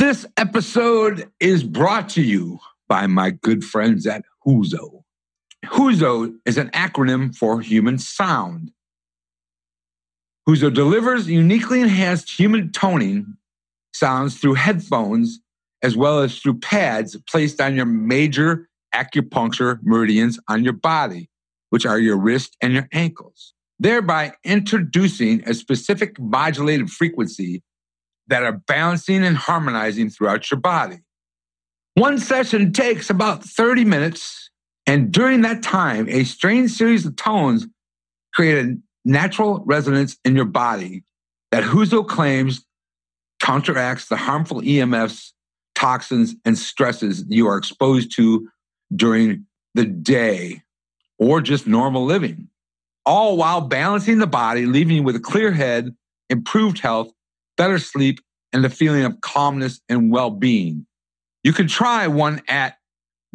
This episode is brought to you by my good friends at Huzo. Huzo is an acronym for human sound. Huzo delivers uniquely enhanced human toning sounds through headphones as well as through pads placed on your major acupuncture meridians on your body, which are your wrist and your ankles, thereby introducing a specific modulated frequency that are balancing and harmonizing throughout your body. One session takes about 30 minutes, and during that time, a strange series of tones create a natural resonance in your body that Huzo claims counteracts the harmful EMFs, toxins, and stresses you are exposed to during the day or just normal living, all while balancing the body, leaving you with a clear head, improved health, better sleep, and the feeling of calmness and well-being. You can try one at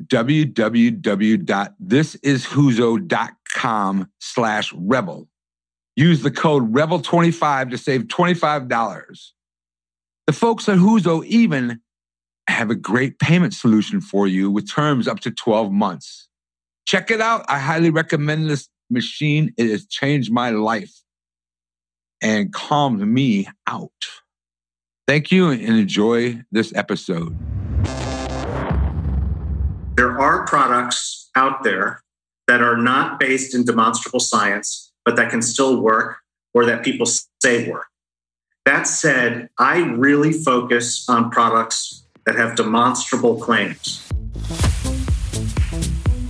www.thisishuso.com/rebel. Use the code REBEL25 to save $25. The folks at Huzo even have a great payment solution for you with terms up to 12 months. Check it out. I highly recommend this machine. It has changed my life and calmed me out. Thank you and enjoy this episode. There are products out there that are not based in demonstrable science, but that can still work or that people say work. That said, I really focus on products that have demonstrable claims.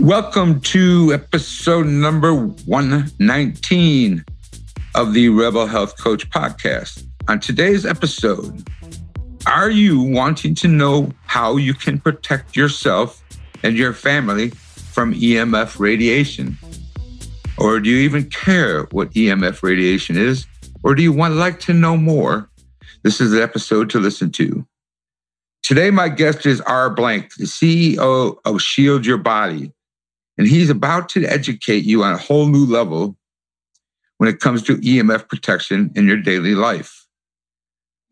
Welcome to episode number 119 of the Rebel Health Coach Podcast. On today's episode, are you wanting to know how you can protect yourself and your family from EMF radiation? Or do you even care what EMF radiation is? Or do you like to know more? This is the episode to listen to. Today, my guest is R. Blank, the CEO of Shield Your Body, and he's about to educate you on a whole new level when it comes to EMF protection in your daily life.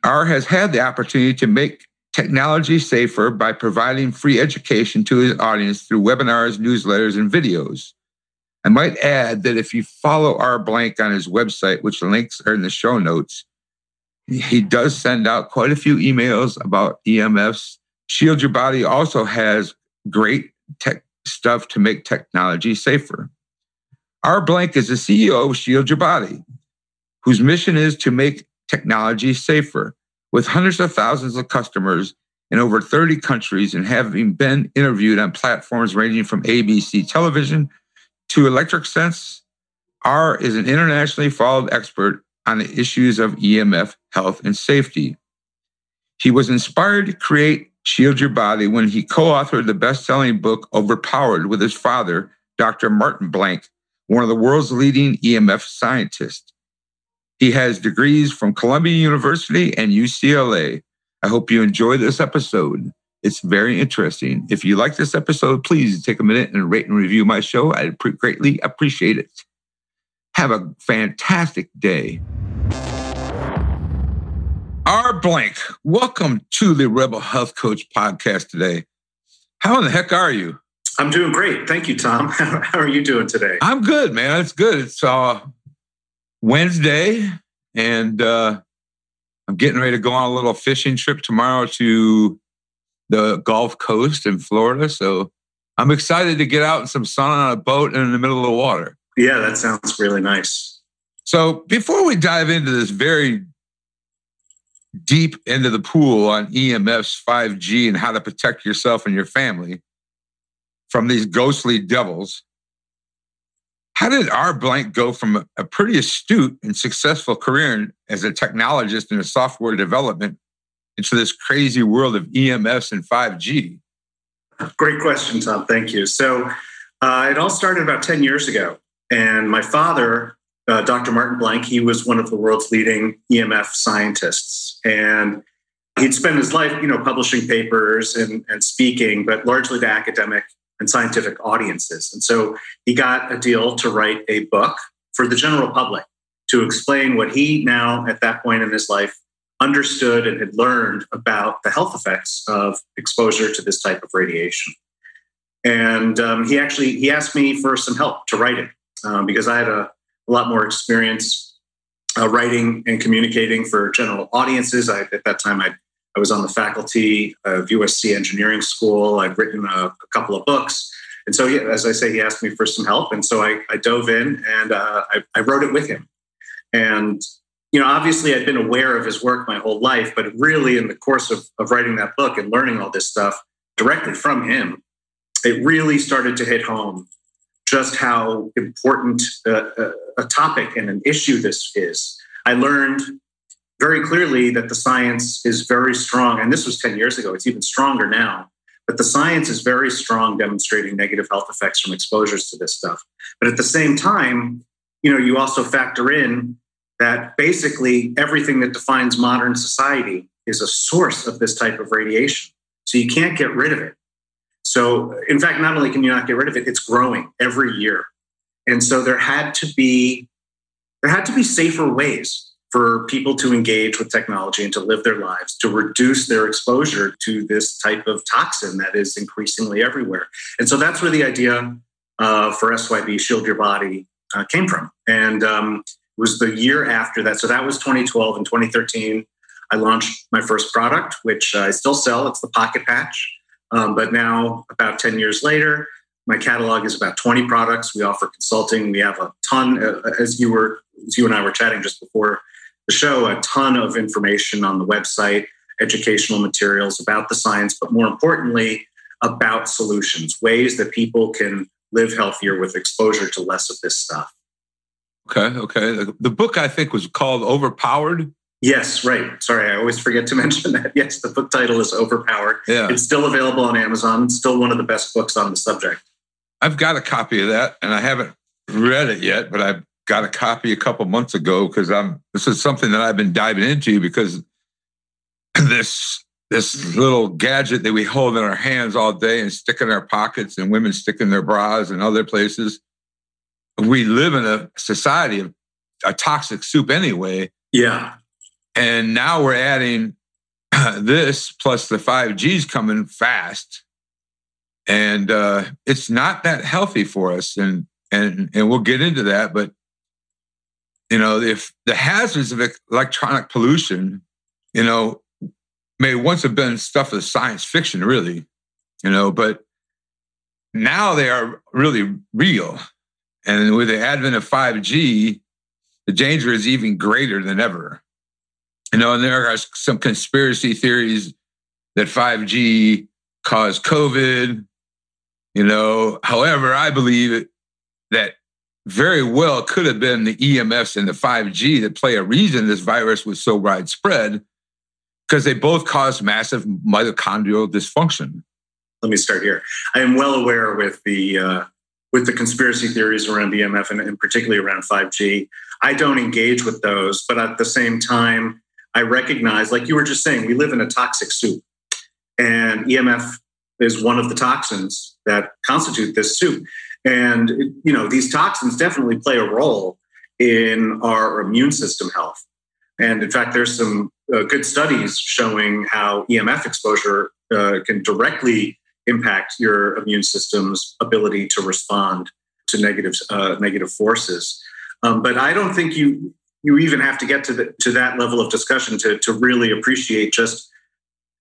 R has had the opportunity to make technology safer by providing free education to his audience through webinars, newsletters, and videos. I might add that if you follow R. Blank on his website, which links are in the show notes, he does send out quite a few emails about EMFs. Shield Your Body also has great tech stuff to make technology safer. R. Blank is the CEO of Shield Your Body, whose mission is to make technology safer, with hundreds of thousands of customers in over 30 countries and having been interviewed on platforms ranging from ABC television to Electric Sense. R is an internationally followed expert on the issues of EMF health and safety. He was inspired to create Shield Your Body when he co-authored the best-selling book Overpowered with his father, Dr. Martin Blank, one of the world's leading EMF scientists. He has degrees from Columbia University and UCLA. I hope you enjoy this episode. It's very interesting. If you like this episode, please take a minute and rate and review my show. I'd greatly appreciate it. Have a fantastic day. R. Blank, welcome to the Rebel Health Coach Podcast today. How in the heck are you? I'm doing great. Thank you, Tom. How are you doing today? I'm good, man. It's good. It's Wednesday, and I'm getting ready to go on a little fishing trip tomorrow to the Gulf Coast in Florida. So I'm excited to get out in some sun on a boat and in the middle of the water. Yeah, that sounds really nice. So before we dive into this very deep end of the pool on EMFs, 5G, and how to protect yourself and your family from these ghostly devils, how did R. Blank go from a pretty astute and successful career as a technologist in software development into this crazy world of EMFs and 5G? Great question, Tom. Thank you. So it all started about 10 years ago. And my father, Dr. Martin Blank, he was one of the world's leading EMF scientists. And he'd spent his life, publishing papers and speaking, but largely to academic and scientific audiences. And so he got a deal to write a book for the general public to explain what he now, at that point in his life, understood and had learned about the health effects of exposure to this type of radiation. And he asked me for some help to write it because I had a lot more experience writing and communicating for general audiences. At that time, I was on the faculty of USC Engineering School. I'd written a couple of books. And so, as I say, he asked me for some help. And so I dove in and I wrote it with him. And, obviously I'd been aware of his work my whole life, but really in the course of writing that book and learning all this stuff directly from him, it really started to hit home just how important a topic and an issue this is. I learned very clearly that the science is very strong. And this was 10 years ago. It's even stronger now. But the science is very strong demonstrating negative health effects from exposures to this stuff. But at the same time, you also factor in that basically everything that defines modern society is a source of this type of radiation. So you can't get rid of it. So in fact, not only can you not get rid of it, it's growing every year. And so there had to be safer ways for people to engage with technology and to live their lives, to reduce their exposure to this type of toxin that is increasingly everywhere. And so that's where the idea for SYB, Shield Your Body, came from. And it was the year after that. So that was 2012 and 2013. I launched my first product, which I still sell. It's the Pocket Patch. But now, about 10 years later, my catalog is about 20 products. We offer consulting. We have a ton, as you and I were chatting just before the show, a ton of information on the website, educational materials about the science, but more importantly, about solutions, ways that people can live healthier with exposure to less of this stuff. Okay. The book, I think, was called Overpowered. Yes, right. Sorry, I always forget to mention that. Yes, the book title is Overpowered. Yeah. It's still available on Amazon. It's still one of the best books on the subject. I've got a copy of that, and I haven't read it yet, but I've got a copy a couple months ago because this is something that I've been diving into because this little gadget that we hold in our hands all day and stick in our pockets, and women stick in their bras and other places. We live in a society of a toxic soup anyway. Yeah. And now we're adding this plus the 5G's coming fast. And it's not that healthy for us. And we'll get into that. But, if the hazards of electronic pollution, may once have been stuff of science fiction, really, but now they are really real. And with the advent of 5G, the danger is even greater than ever. And there are some conspiracy theories that 5G caused COVID. However, I believe that very well could have been the EMFs and the 5G that play a reason this virus was so widespread, because they both caused massive mitochondrial dysfunction. Let me start here. I am well aware with the conspiracy theories around EMF and particularly around 5G. I don't engage with those, but at the same time, I recognize, like you were just saying, we live in a toxic soup. And EMF is one of the toxins that constitute this soup. And, these toxins definitely play a role in our immune system health. And in fact, there's some good studies showing how EMF exposure can directly impact your immune system's ability to respond to negative forces. But I don't think you even have to get to that level of discussion to really appreciate just.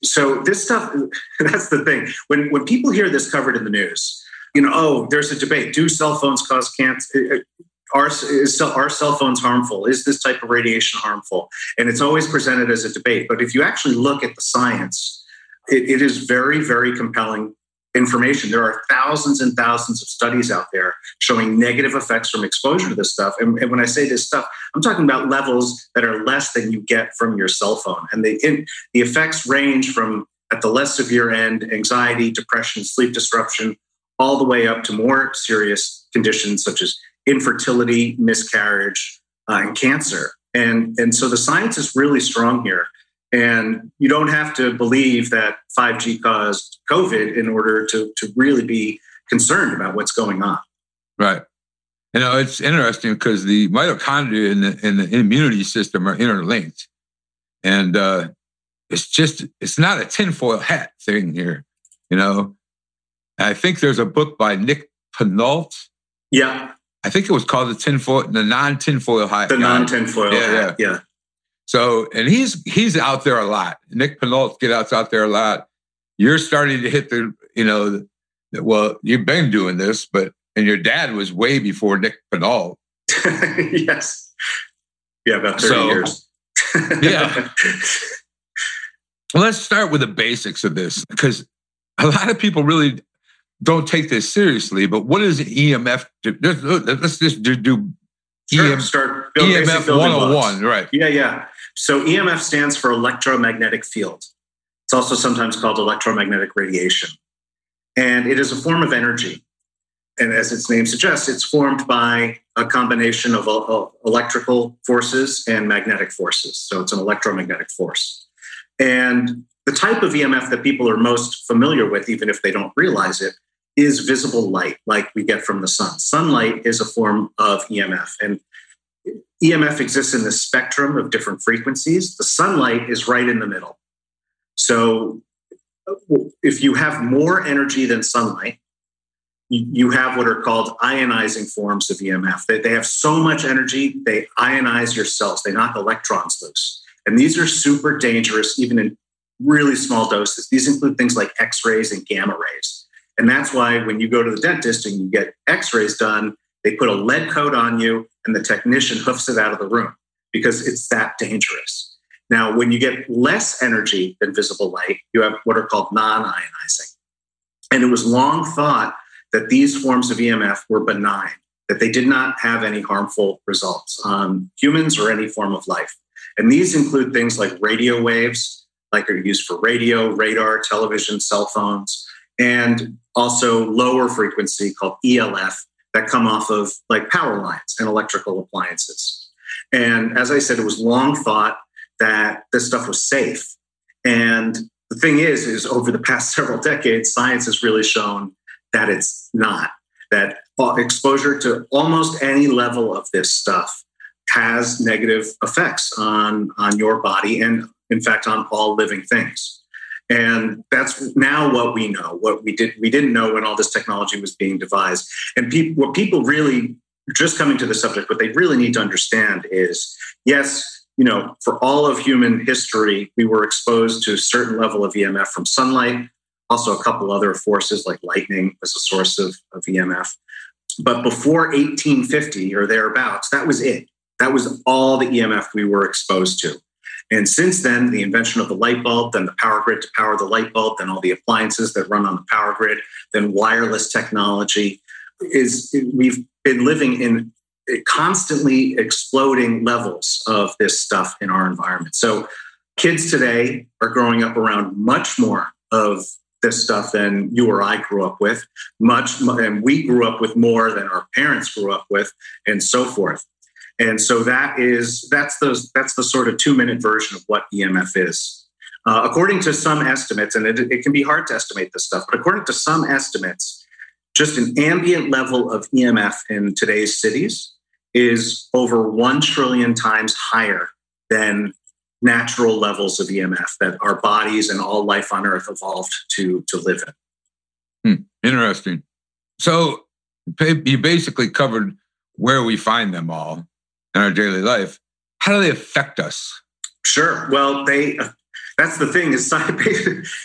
So this stuff, that's the thing. When people hear this covered in the news, there's a debate. Do cell phones cause cancer? Are cell phones harmful? Is this type of radiation harmful? And it's always presented as a debate. But if you actually look at the science, it is very, very compelling information. There are thousands and thousands of studies out there showing negative effects from exposure to this stuff. And when I say this stuff, I'm talking about levels that are less than you get from your cell phone. And the effects range from, at the less severe end, anxiety, depression, sleep disruption, all the way up to more serious conditions such as infertility, miscarriage, and cancer. And so the science is really strong here. And you don't have to believe that 5G caused COVID in order to really be concerned about what's going on. Right. You know, it's interesting because the mitochondria and the immunity system are interlinked. And it's not a tinfoil hat thing here, you know. I think there's a book by Nick Pineault. Yeah. I think it was called The Non-Tinfoil Hat. The Non-Tinfoil Hat, yeah. So, and he's out there a lot. Nick Pineault gets out there a lot. You're starting to hit you've been doing this, and your dad was way before Nick Pineault. Yes. Yeah, about 30 years. Yeah. Well, let's start with the basics of this, because a lot of people really don't take this seriously. But what does EMF do? Let's just do EMF 101, right? Yeah. So EMF stands for electromagnetic field. It's also sometimes called electromagnetic radiation. And it is a form of energy. And as its name suggests, it's formed by a combination of electrical forces and magnetic forces. So it's an electromagnetic force. And the type of EMF that people are most familiar with, even if they don't realize it, is visible light, like we get from the sun. Sunlight is a form of EMF, and EMF exists in the spectrum of different frequencies. The sunlight is right in the middle. So if you have more energy than sunlight, you have what are called ionizing forms of EMF. They have so much energy, they ionize your cells. They knock electrons loose. And these are super dangerous, even in really small doses. These include things like X-rays and gamma rays. And that's why when you go to the dentist and you get X-rays done, they put a lead coat on you and the technician hoofs it out of the room because it's that dangerous. Now, when you get less energy than visible light, you have what are called non-ionizing. And it was long thought that these forms of EMF were benign, that they did not have any harmful results on humans or any form of life. And these include things like radio waves, like are used for radio, radar, television, cell phones, and also lower frequency called ELF that come off of like power lines and electrical appliances. And as I said, it was long thought that this stuff was safe. And the thing is over the past several decades, science has really shown that it's not, that exposure to almost any level of this stuff has negative effects on your body and, in fact, on all living things. And that's now what we know, what we didn't know when all this technology was being devised. And what people really, just coming to the subject, what they really need to understand is, yes, you know, for all of human history, we were exposed to a certain level of EMF from sunlight, also a couple other forces like lightning as a source of EMF. But before 1850 or thereabouts, that was it. That was all the EMF we were exposed to. And since then, the invention of the light bulb, then the power grid to power the light bulb, then all the appliances that run on the power grid, then wireless technology, we've been living in constantly exploding levels of this stuff in our environment. So kids today are growing up around much more of this stuff than you or I grew up with, and we grew up with more than our parents grew up with, and so forth. And so that's the sort of 2-minute version of what EMF is. According to some estimates, and it can be hard to estimate this stuff, but according to some estimates, just an ambient level of EMF in today's cities is over 1 trillion times higher than natural levels of EMF that our bodies and all life on Earth evolved to live in. Interesting. So you basically covered where we find them all in our daily life. How do they affect us? Sure. Well, that's the thing is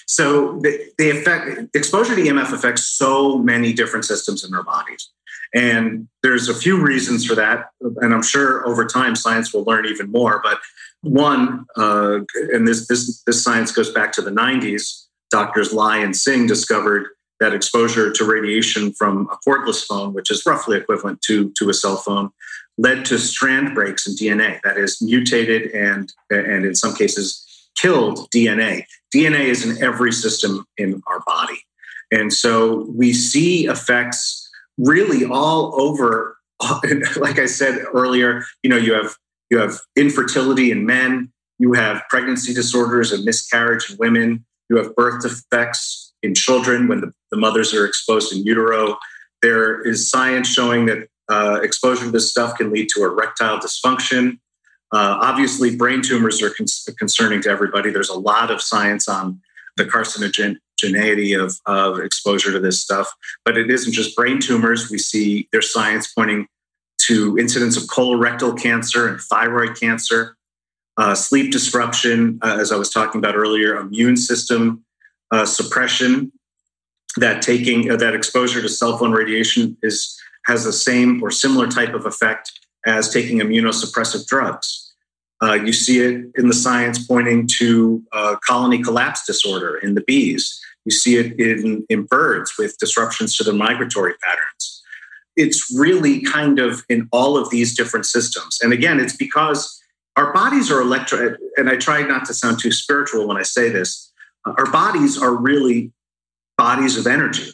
so they affect, exposure to EMF affects so many different systems in our bodies. And there's a few reasons for that. And I'm sure over time, science will learn even more. But one, and this science goes back to the 90s, doctors Lai and Singh discovered that exposure to radiation from a cordless phone, which is roughly equivalent to a cell phone, led to strand breaks in DNA. That is, mutated and in some cases killed DNA. DNA is in every system in our body. And so we see effects really all over. Like I said earlier, you have infertility in men, you have pregnancy disorders and miscarriage in women, you have birth defects in children when the mothers are exposed in utero. There is science showing that exposure to this stuff can lead to erectile dysfunction. Obviously, brain tumors are concerning to everybody. There's a lot of science on the carcinogeneity of exposure to this stuff. But it isn't just brain tumors. We see there's science pointing to incidence of colorectal cancer and thyroid cancer, sleep disruption, as I was talking about earlier, immune system suppression, that exposure to cell phone radiation has the same or similar type of effect as taking immunosuppressive drugs. You see it in the science pointing to colony collapse disorder in the bees. You see it in birds with disruptions to their migratory patterns. It's really kind of in all of these different systems. And again, it's because our bodies are and I try not to sound too spiritual when I say this, our bodies are really bodies of energy.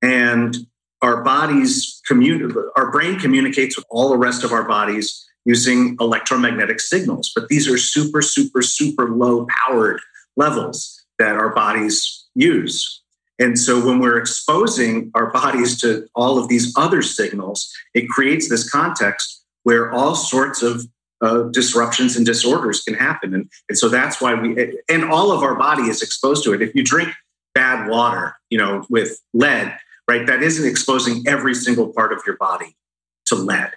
And our bodies our brain communicates with all the rest of our bodies using electromagnetic signals. But these are super, super, super low powered levels that our bodies use. And so when we're exposing our bodies to all of these other signals, it creates this context where all sorts of disruptions and disorders can happen. And so that's why and all of our body is exposed to it. If you drink bad water, with lead, right, that isn't exposing every single part of your body to lead.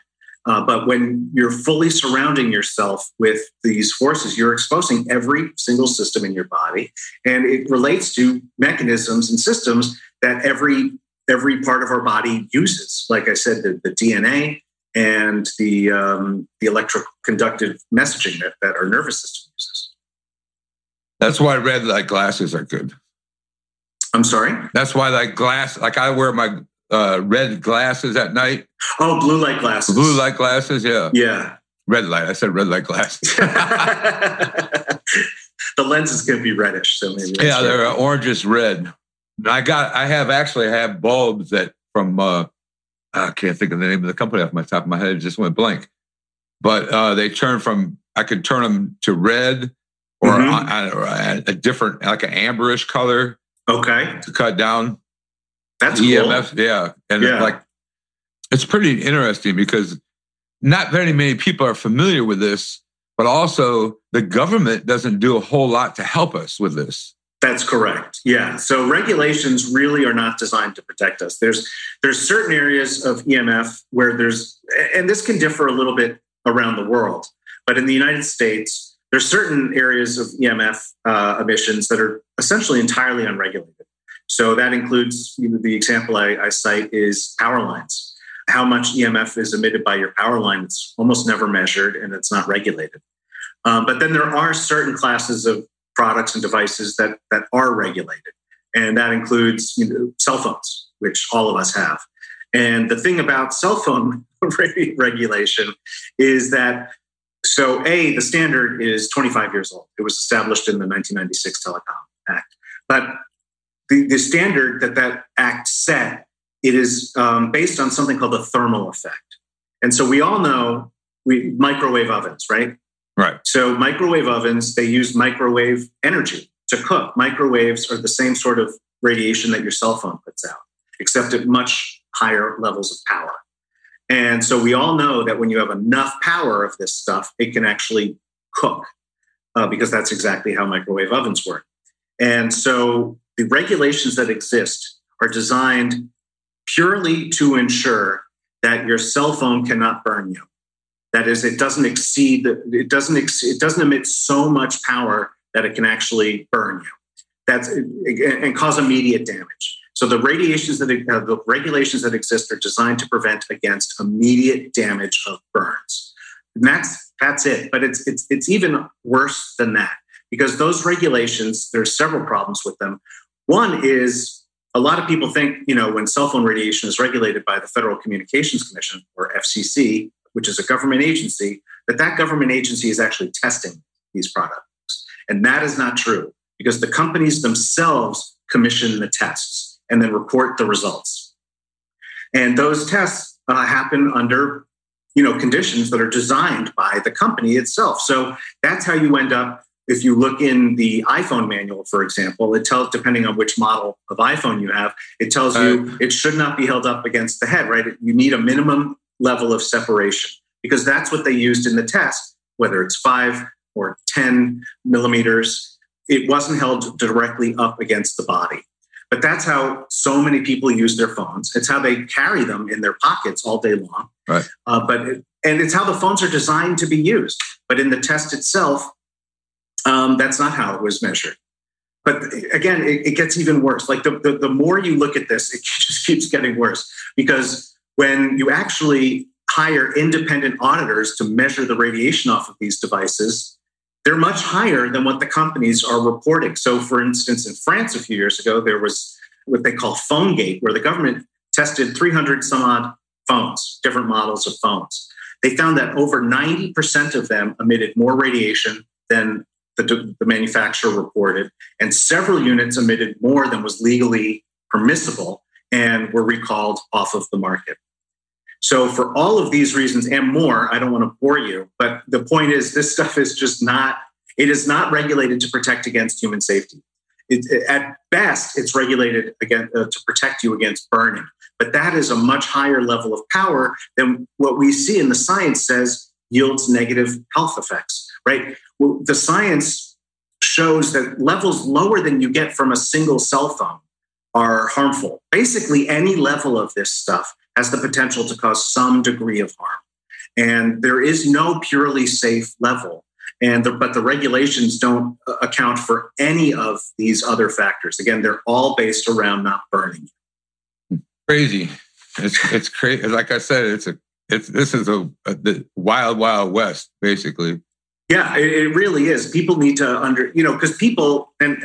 But when you're fully surrounding yourself with these forces, you're exposing every single system in your body. And it relates to mechanisms and systems that every part of our body uses. Like I said, the DNA and the electroconductive messaging that our nervous system uses. That's why red light glasses are good. I'm sorry? That's why I wear my red glasses at night. Oh, blue light glasses. Blue light glasses, yeah. Yeah. Red light. I said red light glasses. The lenses can be reddish, so maybe. Yeah, they're orangish red. I have bulbs that from I can't think of the name of the company off my top of my head. It just went blank. But they turn I could turn them to red or a different, like an amberish color. Okay. To cut down. That's EMF, cool. Yeah. And yeah. It's pretty interesting because not very many people are familiar with this, but also the government doesn't do a whole lot to help us with this. That's correct. Yeah. So regulations really are not designed to protect us. There's certain areas of EMF where and this can differ a little bit around the world, but in the United States, there's certain areas of EMF emissions that are essentially entirely unregulated. So that includes, the example I cite is power lines. How much EMF is emitted by your power line, it's almost never measured and it's not regulated. But then there are certain classes of products and devices that are regulated. And that includes cell phones, which all of us have. And the thing about cell phone regulation is that, so A, the standard is 25 years old. It was established in the 1996 Telecom Act. But the standard that act set, it is based on something called the thermal effect. And so we all know microwave ovens, right? Right. So microwave ovens, they use microwave energy to cook. Microwaves are the same sort of radiation that your cell phone puts out, except at much higher levels of power. And so we all know that when you have enough power of this stuff, it can actually cook because that's exactly how microwave ovens work. And so the regulations that exist are designed purely to ensure that your cell phone cannot burn you. That is, it doesn't emit so much power that it can actually burn you. And cause immediate damage. So the regulations that exist are designed to prevent against immediate damage of burns. And that's it. But it's even worse than that because those regulations, there's several problems with them. One is a lot of people think, you know, when cell phone radiation is regulated by the Federal Communications Commission, or FCC, which is a government agency, that government agency is actually testing these products. And that is not true, because the companies themselves commission the tests and then report the results. And those tests happen under, you know, conditions that are designed by the company itself. So that's how you end up. If you look in the iPhone manual, for example, it tells, depending on which model of iPhone you have, it tells you it should not be held up against the head, right? You need a minimum level of separation, because that's what they used in the test, whether it's 5 or 10 millimeters. It wasn't held directly up against the body. But that's how so many people use their phones. It's how they carry them in their pockets all day long. Right. And it's how the phones are designed to be used. But in the test itself, that's not how it was measured. But again, it gets even worse. Like the more you look at this, it just keeps getting worse, because when you actually hire independent auditors to measure the radiation off of these devices, they're much higher than what the companies are reporting. So for instance, in France a few years ago, there was what they call PhoneGate, where the government tested 300 some odd phones, different models of phones. They found that over 90% of them emitted more radiation than the manufacturer reported, and several units emitted more than was legally permissible and were recalled off of the market. So for all of these reasons and more, I don't want to bore you, but the point is this stuff is just not, it is not regulated to protect against human safety. At best, it's regulated again to protect you against burning, but that is a much higher level of power than what we see in the science says yields negative health effects, right? Well, the science shows that levels lower than you get from a single cell phone are harmful. Basically, any level of this stuff has the potential to cause some degree of harm. And there is no purely safe level. But the regulations don't account for any of these other factors. Again, they're all based around not burning. Crazy. It's crazy. Like I said, this is the wild, wild west, basically. Yeah, it really is. People need to because people, and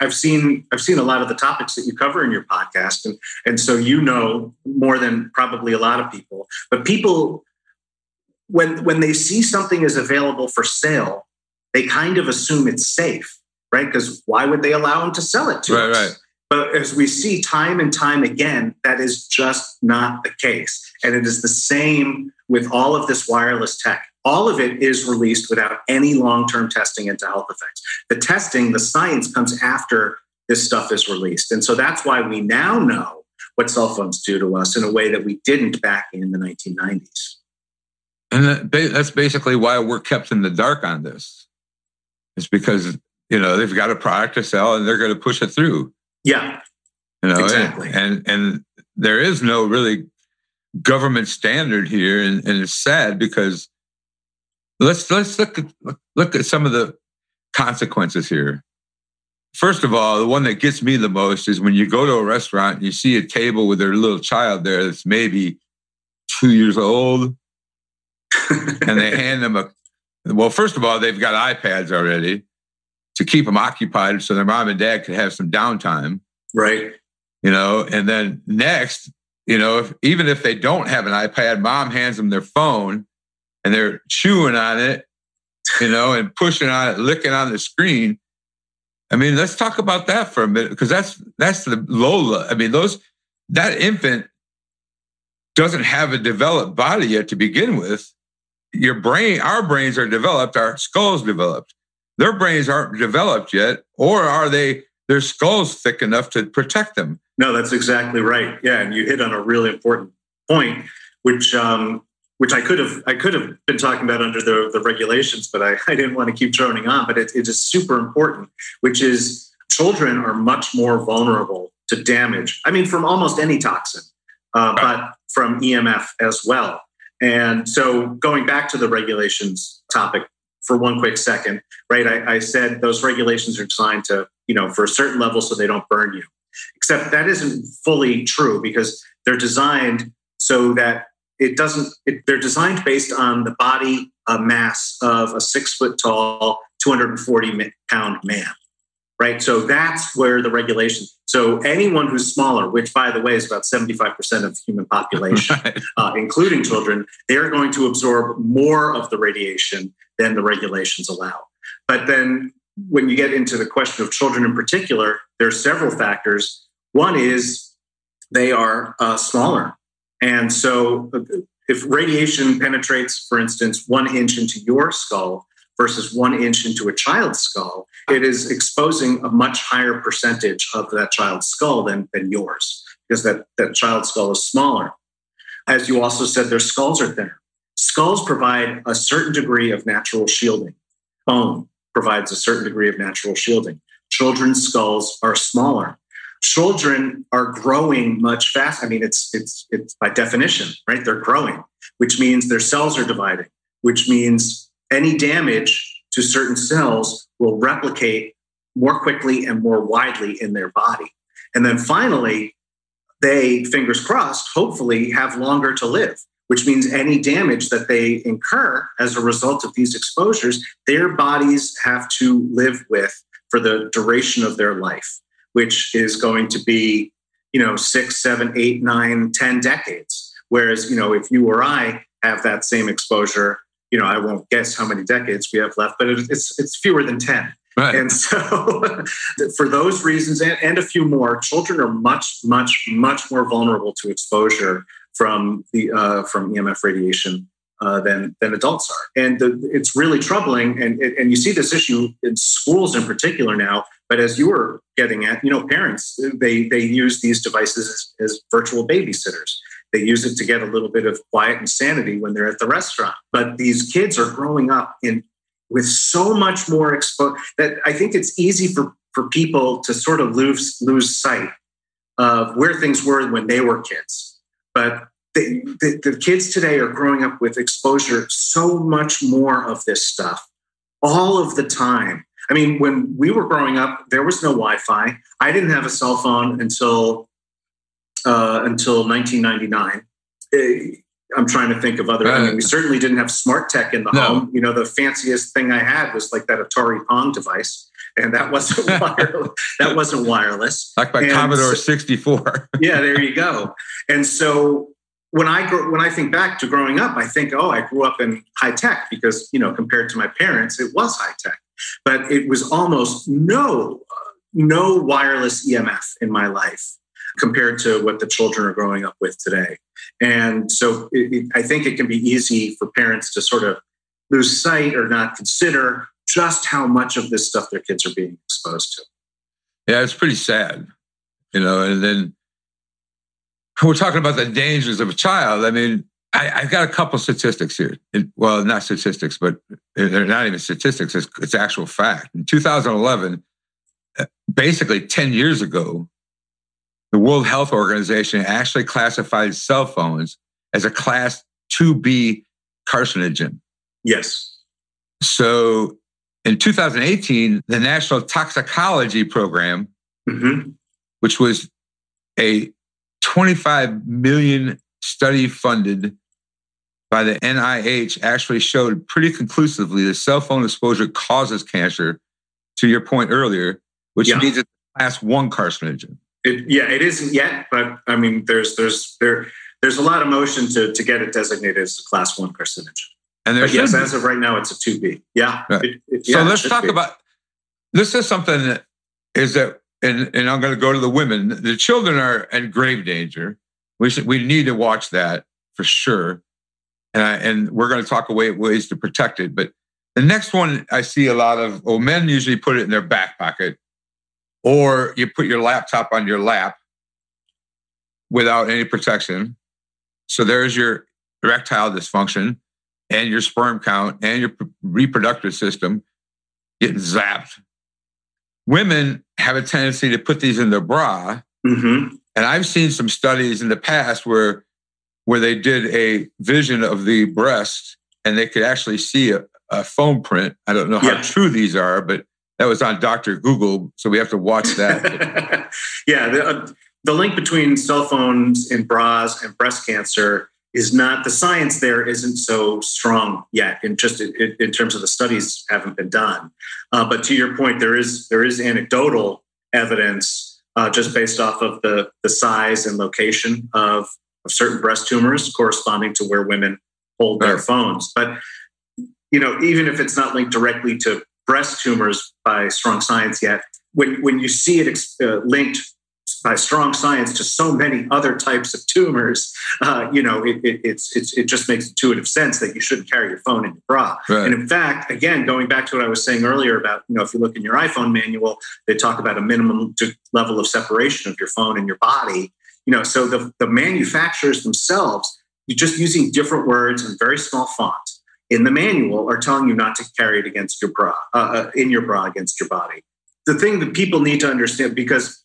I've seen a lot of the topics that you cover in your podcast, and so you know more than probably a lot of people. But people, when they see something is available for sale, they kind of assume it's safe, right? Because why would they allow them to sell it to us? Right. But as we see time and time again, that is just not the case, and it is the same with all of this wireless tech. All of it is released without any long-term testing into health effects. The testing, the science comes after this stuff is released. And so that's why we now know what cell phones do to us in a way that we didn't back in the 1990s. And that's basically why we're kept in the dark on this. It's because, you know, they've got a product to sell and they're going to push it through. Yeah, you know, exactly. And there is no really government standard here. And it's sad because let's look at some of the consequences here. First of all, the one that gets me the most is when you go to a restaurant and you see a table with their little child there that's maybe 2 years old, and they hand them a... Well, first of all, they've got iPads already to keep them occupied so their mom and dad could have some downtime. Right. You know, and then next, you know, even if they don't have an iPad, mom hands them their phone, and they're chewing on it, you know, and pushing on it, licking on the screen. I mean, let's talk about that for a minute, because that's the Lola. I mean, that infant doesn't have a developed body yet to begin with. Your brain, our brains are developed, our skulls developed. Their brains aren't developed yet, or are they? Their skulls thick enough to protect them? No, that's exactly right. Yeah, and you hit on a really important point, which I could have been talking about under the regulations, but I didn't want to keep droning on. But it is super important, which is children are much more vulnerable to damage. I mean, from almost any toxin, but from EMF as well. And so going back to the regulations topic for one quick second, right? I said those regulations are designed to, you know, for a certain level so they don't burn you. Except that isn't fully true, because they're designed so that they're designed based on the body mass of a 6-foot-tall, 240-pound man, right? So that's where the regulation. So anyone who's smaller, which by the way is about 75% of the human population, right, including children, they're going to absorb more of the radiation than the regulations allow. But then when you get into the question of children in particular, there's several factors. One is they are smaller. And so if radiation penetrates, for instance, 1 inch into your skull versus 1 inch into a child's skull, it is exposing a much higher percentage of that child's skull than yours, because that child's skull is smaller. As you also said, their skulls are thinner. Skulls provide a certain degree of natural shielding. Bone provides a certain degree of natural shielding. Children's skulls are smaller. Children are growing much faster. I mean, it's by definition, right? They're growing, which means their cells are dividing, which means any damage to certain cells will replicate more quickly and more widely in their body. And then finally, they, fingers crossed, hopefully have longer to live, which means any damage that they incur as a result of these exposures, their bodies have to live with for the duration of their life, which is going to be, 6, 7, 8, 9, 10 decades. Whereas, if you or I have that same exposure, I won't guess how many decades we have left, but it's fewer than 10. Right. And so for those reasons and a few more, children are much, much, much more vulnerable to exposure from EMF radiation than adults are. And it's really troubling. And you see this issue in schools in particular now. But as you were getting at, parents, they use these devices as virtual babysitters. They use it to get a little bit of quiet and sanity when they're at the restaurant. But these kids are growing up with so much more exposure that I think it's easy for people to sort of lose sight of where things were when they were kids. But the kids today are growing up with exposure so much more of this stuff all of the time. I mean, when we were growing up, there was no Wi-Fi. I didn't have a cell phone until 1999. I'm trying to think of other. I mean, we certainly didn't have smart tech in the home. The fanciest thing I had was like that Atari Pong device, and that wasn't wireless. Like my Commodore 64. Yeah, there you go. And so when I think back to growing up, I think, I grew up in high tech because compared to my parents, it was high tech. But it was almost no wireless EMF in my life compared to what the children are growing up with today. And so I think it can be easy for parents to sort of lose sight or not consider just how much of this stuff their kids are being exposed to. Yeah, it's pretty sad, and then we're talking about the dangers of a child. I mean, I've got a couple statistics here. Well, not statistics, but they're not even statistics. It's actual fact. In 2011, basically 10 years ago, the World Health Organization actually classified cell phones as a class 2B carcinogen. Yes. So in 2018, the National Toxicology Program, mm-hmm, which was a 25 million study funded by the NIH, actually showed pretty conclusively that cell phone exposure causes cancer, to your point earlier, which means it's a class 1 carcinogen. It isn't yet, but I mean, there's a lot of motion to get it designated as a class 1 carcinogen. And but yes, as of right now, it's a 2B. Yeah. Right. So let's talk about, this is something that is that, and I'm going to go to the women. The children are in grave danger. We need to watch that for sure. And we're going to talk about ways to protect it. But the next one I see a lot of, men usually put it in their back pocket, or you put your laptop on your lap without any protection. So there's your erectile dysfunction and your sperm count and your reproductive system getting zapped. Women have a tendency to put these in their bra. Mm-hmm. And I've seen some studies in the past where they did a vision of the breast and they could actually see a foam print. I don't know how true these are, but that was on Dr. Google. So we have to watch that. The link between cell phones and bras and breast cancer is not, the science there isn't so strong yet, in just in terms of the studies haven't been done. But to your point, there is anecdotal evidence just based off of the size and location of certain breast tumors corresponding to where women hold their phones. But you know, even if it's not linked directly to breast tumors by strong science yet, when you see it linked by strong science to so many other types of tumors, you know, it just makes intuitive sense that you shouldn't carry your phone in your bra. Right. And in fact, again, going back to what I was saying earlier about, you know, if you look in your iPhone manual, they talk about a minimum level of separation of your phone and your body. You know, so the manufacturers themselves, you're just using different words and very small font in the manual are telling you not to carry it against your bra, in your bra against your body. The thing that people need to understand, because,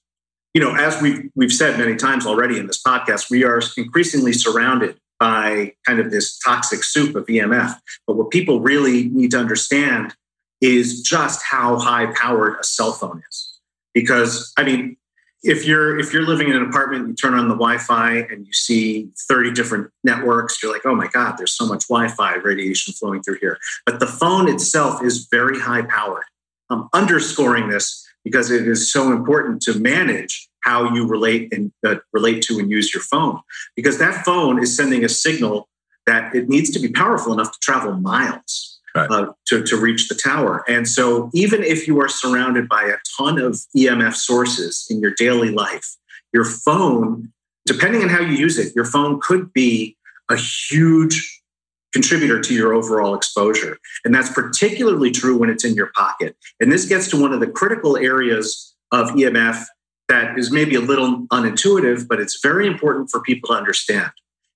you know, as we've said many times already in this podcast, we are increasingly surrounded by kind of this toxic soup of EMF. But what people really need to understand is just how high powered a cell phone is. Because, I mean, if you're living in an apartment, you turn on the Wi-Fi and you see 30 different networks, you're like, oh my God, there's so much Wi-Fi radiation flowing through here. But the phone itself is very high powered. I'm underscoring this because it is so important to manage how you relate to and use your phone, because that phone is sending a signal that it needs to be powerful enough to travel miles, right, to reach the tower. And so even if you are surrounded by a ton of EMF sources in your daily life, your phone, depending on how you use it, your phone could be a huge contributor to your overall exposure. And that's particularly true when it's in your pocket. And this gets to one of the critical areas of EMF that is maybe a little unintuitive, but it's very important for people to understand.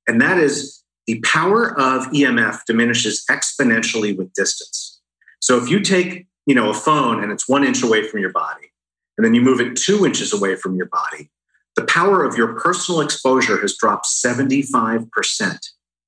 And that is the power of EMF diminishes exponentially with distance. So if you take, you know, a phone and it's 1 inch away from your body, and then you move it 2 inches away from your body, the power of your personal exposure has dropped 75%.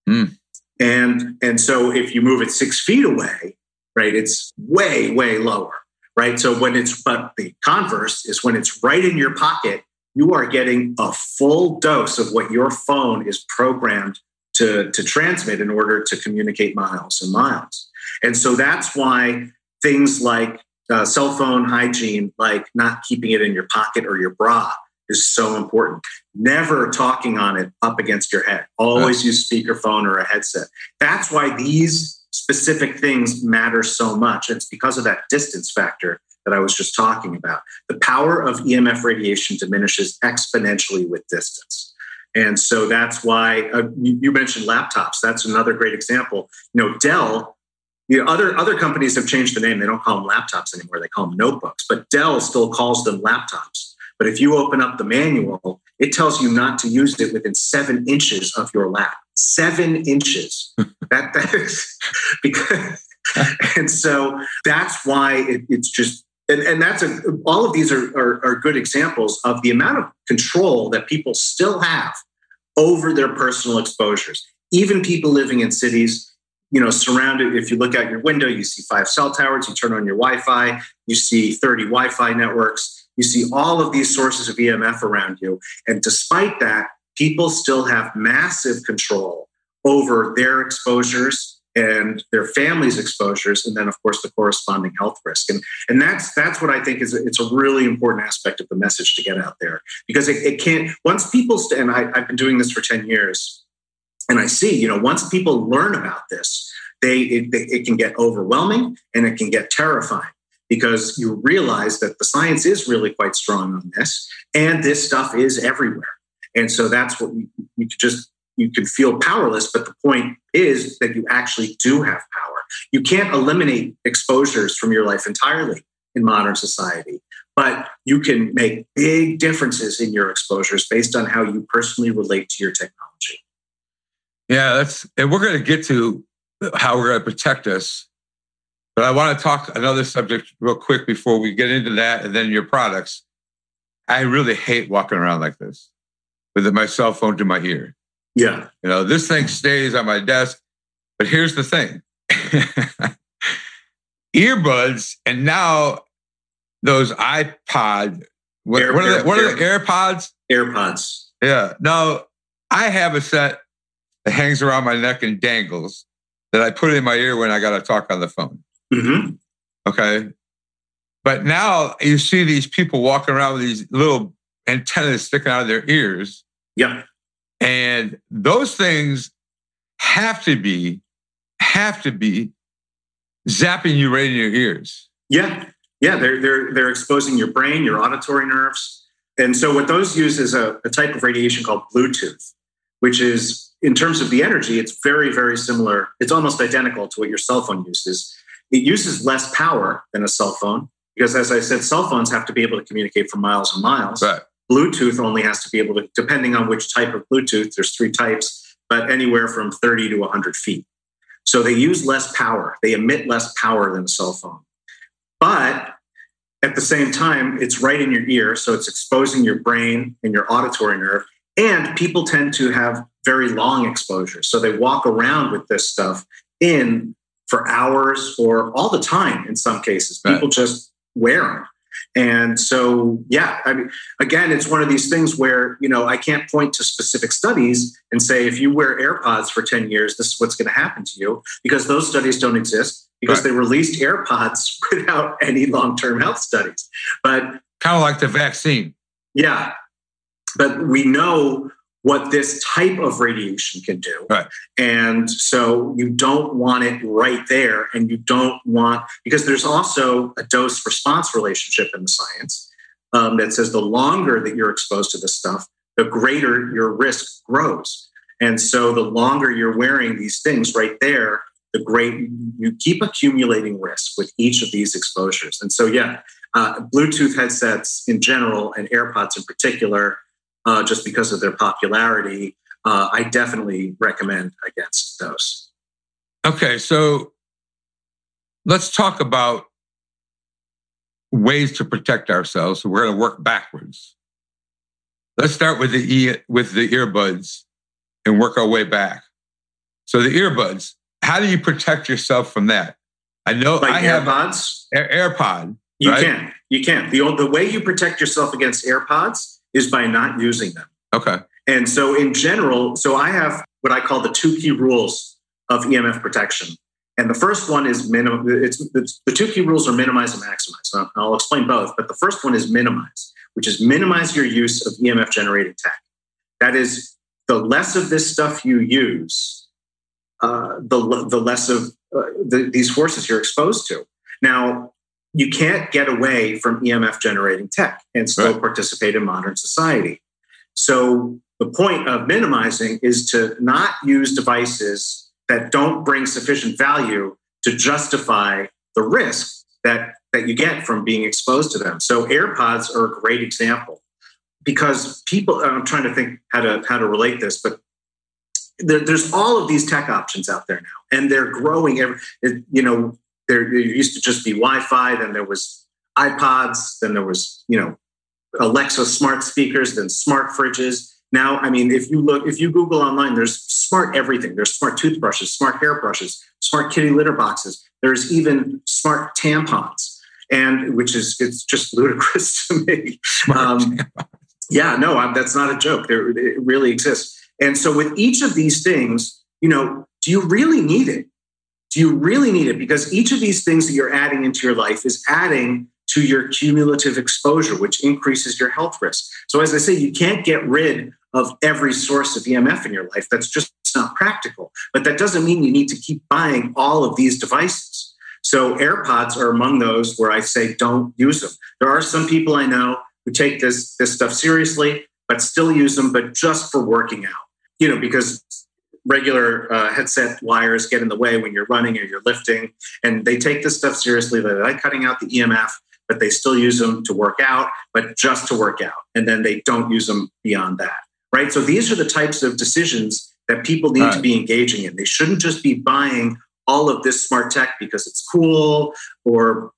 Mm. And so if you move it 6 feet away, right, it's way, way lower, right? So but the converse is when it's right in your pocket, you are getting a full dose of what your phone is programmed to transmit in order to communicate miles and miles. And so that's why things like cell phone hygiene, like not keeping it in your pocket or your bra, is so important. Never talking on it up against your head. Always use speakerphone or a headset. That's why these specific things matter so much. It's because of that distance factor that I was just talking about. The power of EMF radiation diminishes exponentially with distance. And so that's why you mentioned laptops. That's another great example. You know, Dell, you know, other companies have changed the name. They don't call them laptops anymore. They call them notebooks. But Dell still calls them laptops. But if you open up the manual, it tells you not to use it within 7 inches of your lap. 7 inches. That is because, and so that's why it's just, and that's all of these are good examples of the amount of control that people still have over their personal exposures. Even people living in cities, you know, surrounded, if you look out your window, you see 5 cell towers, you turn on your Wi-Fi, you see 30 Wi-Fi networks. You see all of these sources of EMF around you. And despite that, people still have massive control over their exposures and their family's exposures. And then, of course, the corresponding health risk. And that's what I think is, it's a really important aspect of the message to get out there. Because it can't, once people, and I've been doing this for 10 years, and I see, you know, once people learn about this, it can get overwhelming and it can get terrifying. Because you realize that the science is really quite strong on this, and this stuff is everywhere. And so that's what you can feel powerless. But the point is that you actually do have power. You can't eliminate exposures from your life entirely in modern society, but you can make big differences in your exposures based on how you personally relate to your technology. Yeah, and we're going to get to how we're going to protect us. But I want to talk another subject real quick before we get into that and then your products. I really hate walking around like this with my cell phone to my ear. Yeah. You know, this thing stays on my desk. But here's the thing. Earbuds and now those iPod. What are the AirPods? AirPods. Yeah. Now, I have a set that hangs around my neck and dangles that I put in my ear when I got to talk on the phone. Mm-hmm. Okay. But now you see these people walking around with these little antennas sticking out of their ears. Yep. And those things have to be zapping you right in your ears. Yeah. Yeah. They're exposing your brain, your auditory nerves. And so what those use is a type of radiation called Bluetooth, which is, in terms of the energy, it's very, very similar. It's almost identical to what your cell phone uses. It uses less power than a cell phone because, as I said, cell phones have to be able to communicate for miles and miles. Right. Bluetooth only has to be able to, depending on which type of Bluetooth, there's three types, but anywhere from 30 to 100 feet. So they use less power. They emit less power than a cell phone. But at the same time, it's right in your ear. So it's exposing your brain and your auditory nerve. And people tend to have very long exposures. So they walk around with this stuff in for hours or all the time in some cases. People just wear them. And so, yeah, I mean, again, it's one of these things where, you know, I can't point to specific studies and say, if you wear AirPods for 10 years, this is what's going to happen to you, because those studies don't exist, because they released AirPods without any long-term health studies. But kind of like the vaccine. Yeah. But we know what this type of radiation can do. Right. And so you don't want it right there, and you don't want, because there's also a dose-response relationship in the science that says the longer that you're exposed to this stuff, the greater your risk grows. And so the longer you're wearing these things right there, the greater you keep accumulating risk with each of these exposures. And so, yeah, Bluetooth headsets in general and AirPods in particular, just because of their popularity, I definitely recommend against those. Okay, so let's talk about ways to protect ourselves. So we're going to work backwards. Let's start with the earbuds and work our way back. So the earbuds, how do you protect yourself from that? I know like I have AirPods. AirPod. You can. The way you protect yourself against AirPods is by not using them. Okay. And so in general, so I have what I call the two key rules of EMF protection. And the first one is minimum. It's the two key rules are minimize and maximize. And I'll explain both, but the first one is minimize, which is minimize your use of EMF generating tech. That is, the less of this stuff you use, the less of these forces you're exposed to. Now, you can't get away from EMF generating tech and still participate in modern society. So the point of minimizing is to not use devices that don't bring sufficient value to justify the risk that you get from being exposed to them. So AirPods are a great example because people, I'm trying to think how to relate this, but there's all of these tech options out there now, and they're growing. There used to just be Wi-Fi, then there was iPods, then there was, Alexa smart speakers, then smart fridges. Now, I mean, if you Google online, there's smart everything. There's smart toothbrushes, smart hairbrushes, smart kitty litter boxes. There's even smart tampons, it's just ludicrous to me. That's not a joke. It really exists. And so with each of these things, do you really need it? Do you really need it? Because each of these things that you're adding into your life is adding to your cumulative exposure, which increases your health risk. So as I say, you can't get rid of every source of EMF in your life. That's just not practical. But that doesn't mean you need to keep buying all of these devices. So AirPods are among those where I say don't use them. There are some people I know who take this stuff seriously, but still use them, but just for working out, because regular headset wires get in the way when you're running or you're lifting, and they take this stuff seriously. They like cutting out the EMF, but they still use them to work out, but just to work out. And then they don't use them beyond that, right? So these are the types of decisions that people need to be engaging in. They shouldn't just be buying all of this smart tech because it's cool, or,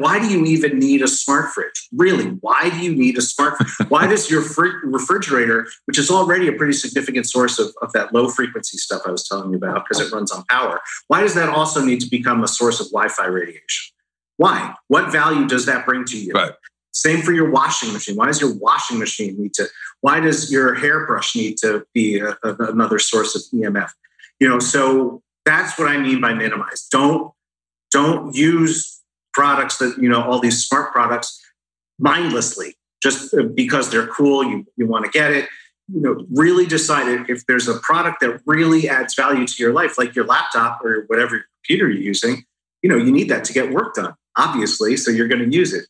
why do you even need a smart fridge? Really, why do you need a smart fridge? Why does your refrigerator, which is already a pretty significant source of that low-frequency stuff I was telling you about because it runs on power, why does that also need to become a source of Wi-Fi radiation? Why? What value does that bring to you? Right. Same for your washing machine. Why does your washing machine need to? Why does your hairbrush need to be another source of EMF? You know, so that's what I mean by minimize. Don't use products that, you know, all these smart products mindlessly just because they're cool. You want to get it. You know, really decide if there's a product that really adds value to your life, like your laptop or whatever computer you're using. You know, you need that to get work done, obviously. So you're going to use it.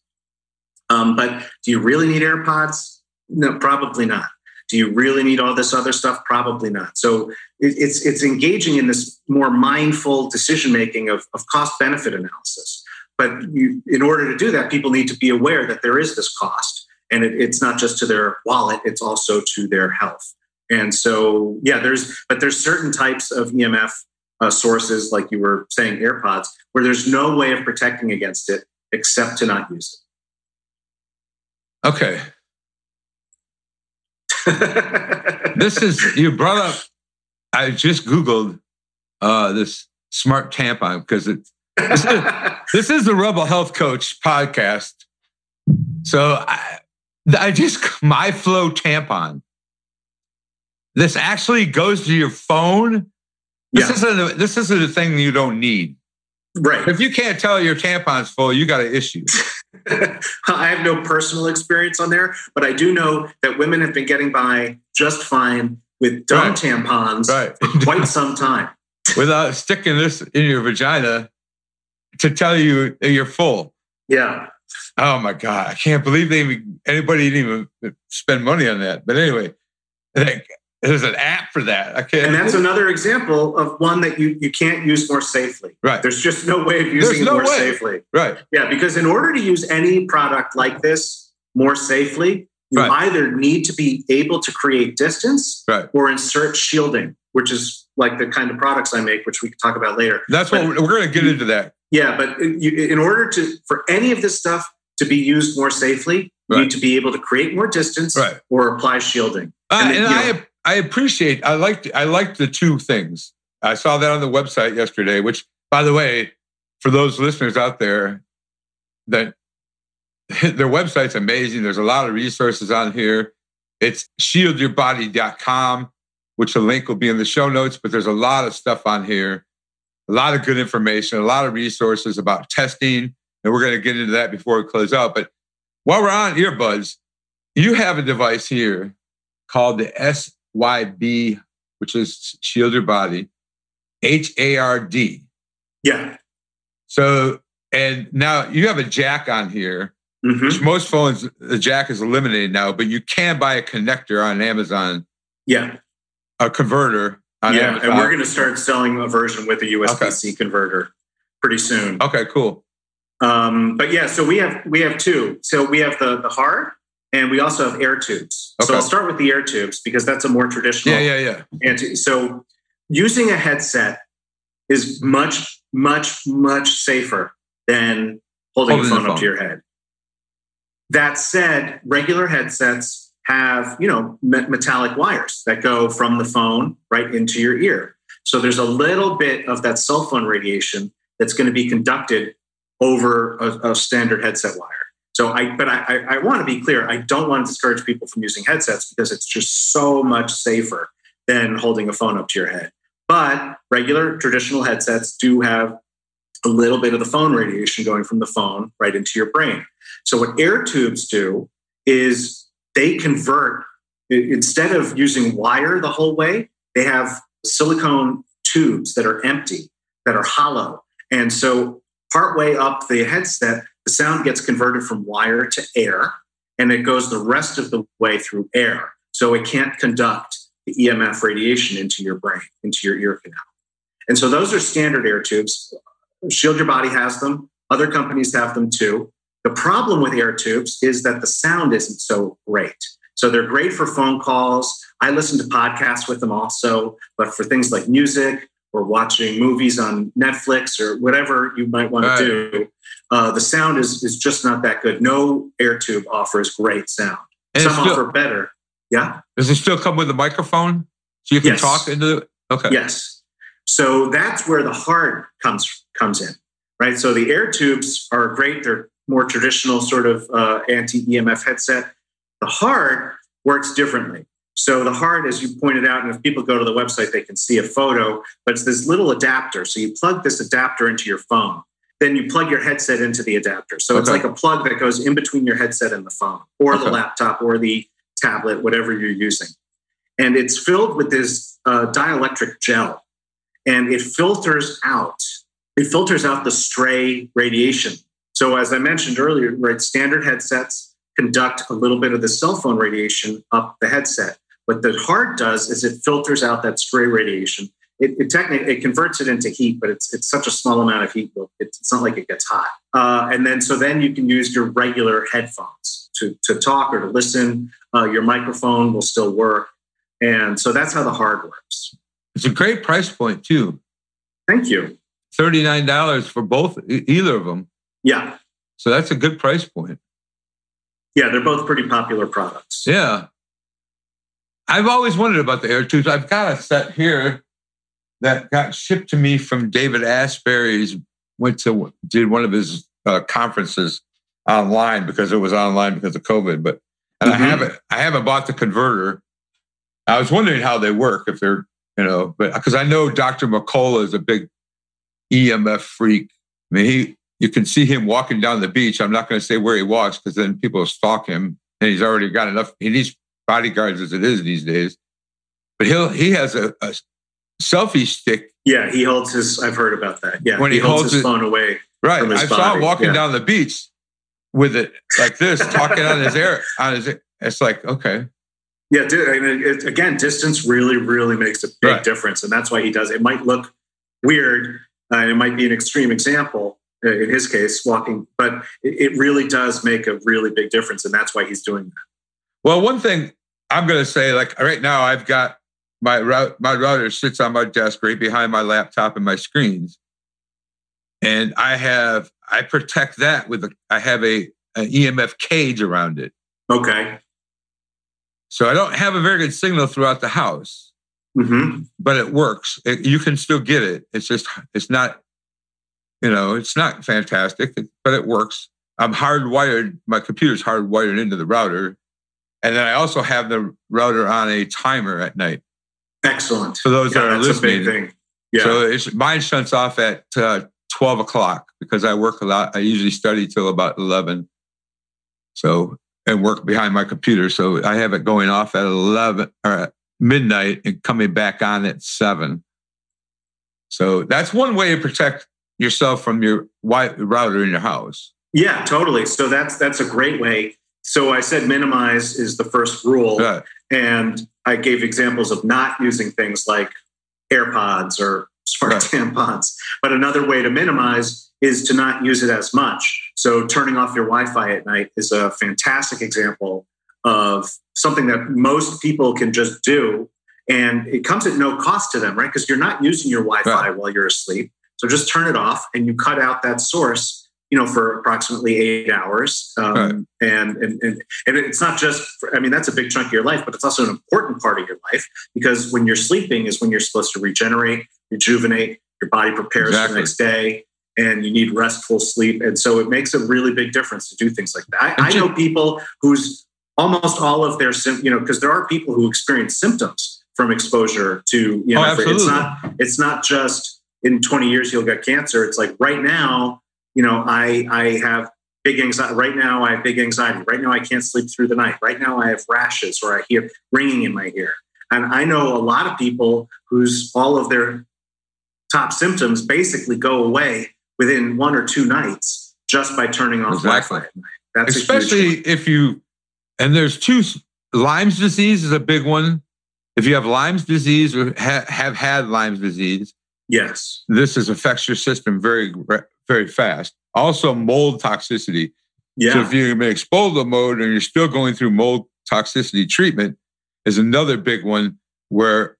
But do you really need AirPods? No, probably not. Do you really need all this other stuff? Probably not. So it's engaging in this more mindful decision-making of cost-benefit analysis. But in order to do that, people need to be aware that there is this cost. And it's not just to their wallet, it's also to their health. And so, yeah, there's certain types of EMF sources, like you were saying, AirPods, where there's no way of protecting against it except to not use it. Okay. You brought up, I just Googled this smart tampon because this is the Rebel Health Coach podcast. So I just, my flow tampon. This actually goes to your phone. This isn't a thing you don't need. Right. If you can't tell your tampon's full, you got an issue. I have no personal experience on there, but I do know that women have been getting by just fine with dumb tampons for quite some time. Without sticking this in your vagina to tell you you're full. Yeah. Oh my God. I can't believe anybody didn't even spend money on that. But anyway, there's an app for that. And that's another example of one that you can't use more safely. Right. There's just no way of using it more safely. Right. Yeah, because in order to use any product like this more safely, you either need to be able to create distance or insert shielding, which is like the kind of products I make, which we can talk about later. That's what we're going to get into that. Yeah, but in order for any of this stuff to be used more safely, you need to be able to create more distance or apply shielding. I liked the two things. I saw that on the website yesterday, which, by the way, for those listeners out there, that their website's amazing. There's a lot of resources on here. It's shieldyourbody.com, which the link will be in the show notes, but there's a lot of stuff on here, a lot of good information, a lot of resources about testing, and we're going to get into that before we close out. But while we're on earbuds, you have a device here called the SYB, which is Shield Your Body, HARD. Yeah. So, and now you have a jack on here, which most phones, the jack is eliminated now, but you can buy a connector on Amazon. Yeah. A converter on Amazon. And we're going to start selling a version with a USB-C converter pretty soon. Okay, cool. But yeah, so we have two. So we have the hard, and we also have air tubes. Okay. So I'll start with the air tubes because that's a more traditional. Yeah. So using a headset is much, much, much safer than holding the phone up to your head. That said, regular headsets have, you know, metallic wires that go from the phone right into your ear. So there's a little bit of that cell phone radiation that's going to be conducted over a standard headset wire. So I want to be clear. I don't want to discourage people from using headsets because it's just so much safer than holding a phone up to your head. But regular traditional headsets do have a little bit of the phone radiation going from the phone right into your brain. So what air tubes do is they convert, instead of using wire the whole way, they have silicone tubes that are empty, that are hollow. And so partway up the headset, the sound gets converted from wire to air, and it goes the rest of the way through air. So it can't conduct the EMF radiation into your brain, into your ear canal. And so those are standard air tubes. Shield Your Body has them. Other companies have them too. The problem with air tubes is that the sound isn't so great. So they're great for phone calls. I listen to podcasts with them also, but for things like music or watching movies on Netflix or whatever you might want to do, the sound is just not that good. No air tube offers great sound. And some offer better. Yeah. Does it still come with a microphone so you can talk into it? Okay. Yes. So that's where the hard comes in, right? So the air tubes are great. They're more traditional sort of anti-EMF headset. The heart works differently. So the heart, as you pointed out, and if people go to the website, they can see a photo, but it's this little adapter. So you plug this adapter into your phone. Then you plug your headset into the adapter. So it's like a plug that goes in between your headset and the phone or the laptop or the tablet, whatever you're using. And it's filled with this dielectric gel, and it filters out the stray radiation. So as I mentioned earlier, right, standard headsets conduct a little bit of the cell phone radiation up the headset. What the heart does is it filters out that stray radiation. It converts it into heat, but it's such a small amount of heat. It's not like it gets hot. And then you can use your regular headphones to talk or to listen. Your microphone will still work. And so that's how the hard works. It's a great price point too. Thank you. $39 for both, either of them. Yeah. So that's a good price point. Yeah, they're both pretty popular products. Yeah. I've always wondered about the air tubes. I've got a set here that got shipped to me from David Asbury's, did one of his conferences online because it was online because of COVID. But I haven't bought the converter. I was wondering how they work, if they're, but because I know Dr. McCullough is a big EMF freak. I mean, you can see him walking down the beach. I'm not going to say where he walks because then people stalk him, and he's already got enough. He needs bodyguards as it is these days. But he has a selfie stick. Yeah, he holds his. I've heard about that. Yeah, when he holds his phone away. Right, from his saw him walking down the beach with it like this, talking on his air. It's like okay. Yeah, dude. I mean, again, distance really, really makes a big difference, and that's why he does it. It might look weird, and it might be an extreme example in his case, walking, but it really does make a really big difference, and that's why he's doing that. Well, one thing I'm going to say, like right now, I've got my router sits on my desk right behind my laptop and my screens, and I protect that with I have an EMF cage around it. Okay. So I don't have a very good signal throughout the house, but it works. You can still get it. It's just, it's not fantastic, but it works. I'm hardwired. My computer's hardwired into the router. And then I also have the router on a timer at night. Excellent. For those that are listening. That's a big thing. Yeah. So mine shuts off at 12 o'clock because I work a lot. I usually study till about 11. So... and work behind my computer. So I have it going off at 11 or at midnight and coming back on at 7. So that's one way to protect yourself from your router in your house. Yeah, totally. So that's a great way. So I said minimize is the first rule. Yeah. And I gave examples of not using things like AirPods or smart tampons. But another way to minimize is to not use it as much. So turning off your Wi-Fi at night is a fantastic example of something that most people can just do. And it comes at no cost to them, right? Because you're not using your Wi-Fi while you're asleep. So just turn it off and you cut out that source, for approximately 8 hours. And it's not just, that's a big chunk of your life, but it's also an important part of your life because when you're sleeping is when you're supposed to regenerate, rejuvenate, your body prepares for the next day. And you need restful sleep. And so it makes a really big difference to do things like that. I know people who's almost all of their symptoms, because there are people who experience symptoms from exposure to, it's not just in 20 years you'll get cancer. It's like right now, I have big anxiety. Right now I have big anxiety. Right now I can't sleep through the night. Right now I have rashes or I hear ringing in my ear. And I know a lot of people who's all of their top symptoms basically go away within 1 or 2 nights just by turning off Wi-Fi at night. That's especially if you, and there's 2, Lyme's disease is a big one. If you have Lyme's disease or have had Lyme's disease, yes, affects your system very, very fast. Also mold toxicity. Yeah. So if you've been exposed to mold and you're still going through mold toxicity treatment is another big one where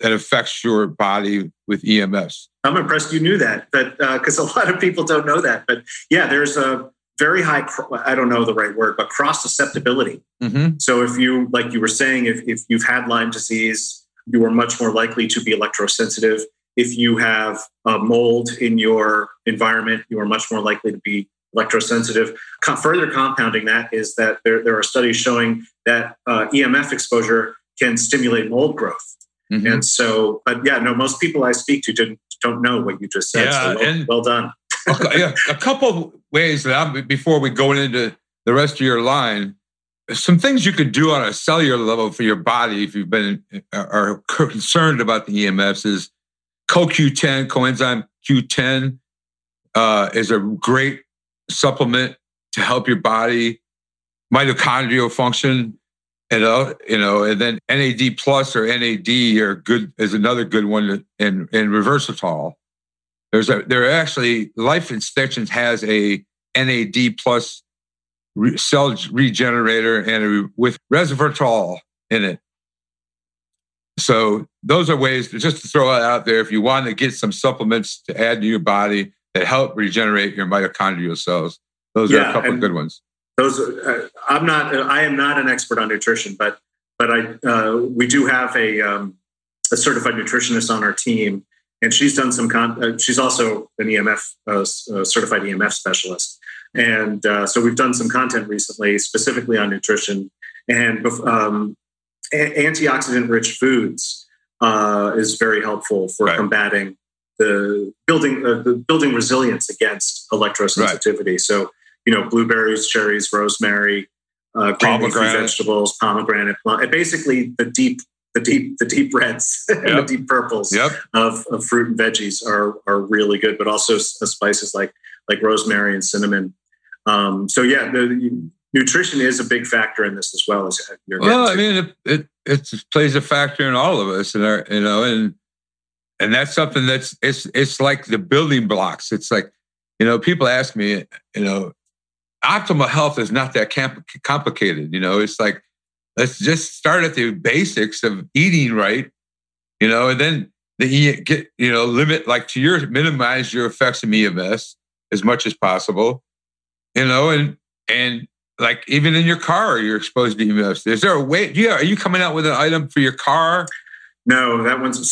that affects your body with EMFs. I'm impressed you knew that, but because a lot of people don't know that. But yeah, there's a very high, I don't know the right word, but cross susceptibility. Mm-hmm. So if you, like you were saying, if you've had Lyme disease, you are much more likely to be electrosensitive. If you have mold in your environment, you are much more likely to be electrosensitive. Further compounding that is that there are studies showing that EMF exposure can stimulate mold growth. Mm-hmm. And so, but yeah, no, most people I speak to don't know what you just said. Yeah, so well done. A couple of ways before we go into the rest of your line, some things you could do on a cellular level for your body if you've been are concerned about the EMFs is CoQ10, coenzyme Q10 is a great supplement to help your body, mitochondrial function. And then NAD plus or NAD are good is another good one, and reversitol. There are actually Life Extensions has a NAD plus cell regenerator and with resveratrol in it. So those are ways just to throw it out there if you want to get some supplements to add to your body that help regenerate your mitochondrial cells. Those are a couple of good ones. Those I am not an expert on nutrition, but we do have a certified nutritionist on our team, and she's done some. She's also an EMF certified EMF specialist, and so we've done some content recently specifically on nutrition and antioxidant rich foods is very helpful for combating building resilience against electrosensitivity. Right. So, you know, blueberries, cherries, rosemary, green leafy vegetables, pomegranate, and basically the deep reds and the deep purples of fruit and veggies are really good, but also spices like rosemary and cinnamon. So nutrition is a big factor in this as well as your. Well, I mean, it plays a factor in all of us, and that's something it's like the building blocks. It's like, you know, people ask me, you know, optimal health is not that complicated. You know, it's like, let's just start at the basics of eating right, you know, and then minimize your effects of EMFs as much as possible, you know, and like even in your car, you're exposed to EMFs. Is there a way, are you coming out with an item for your car? No, that one's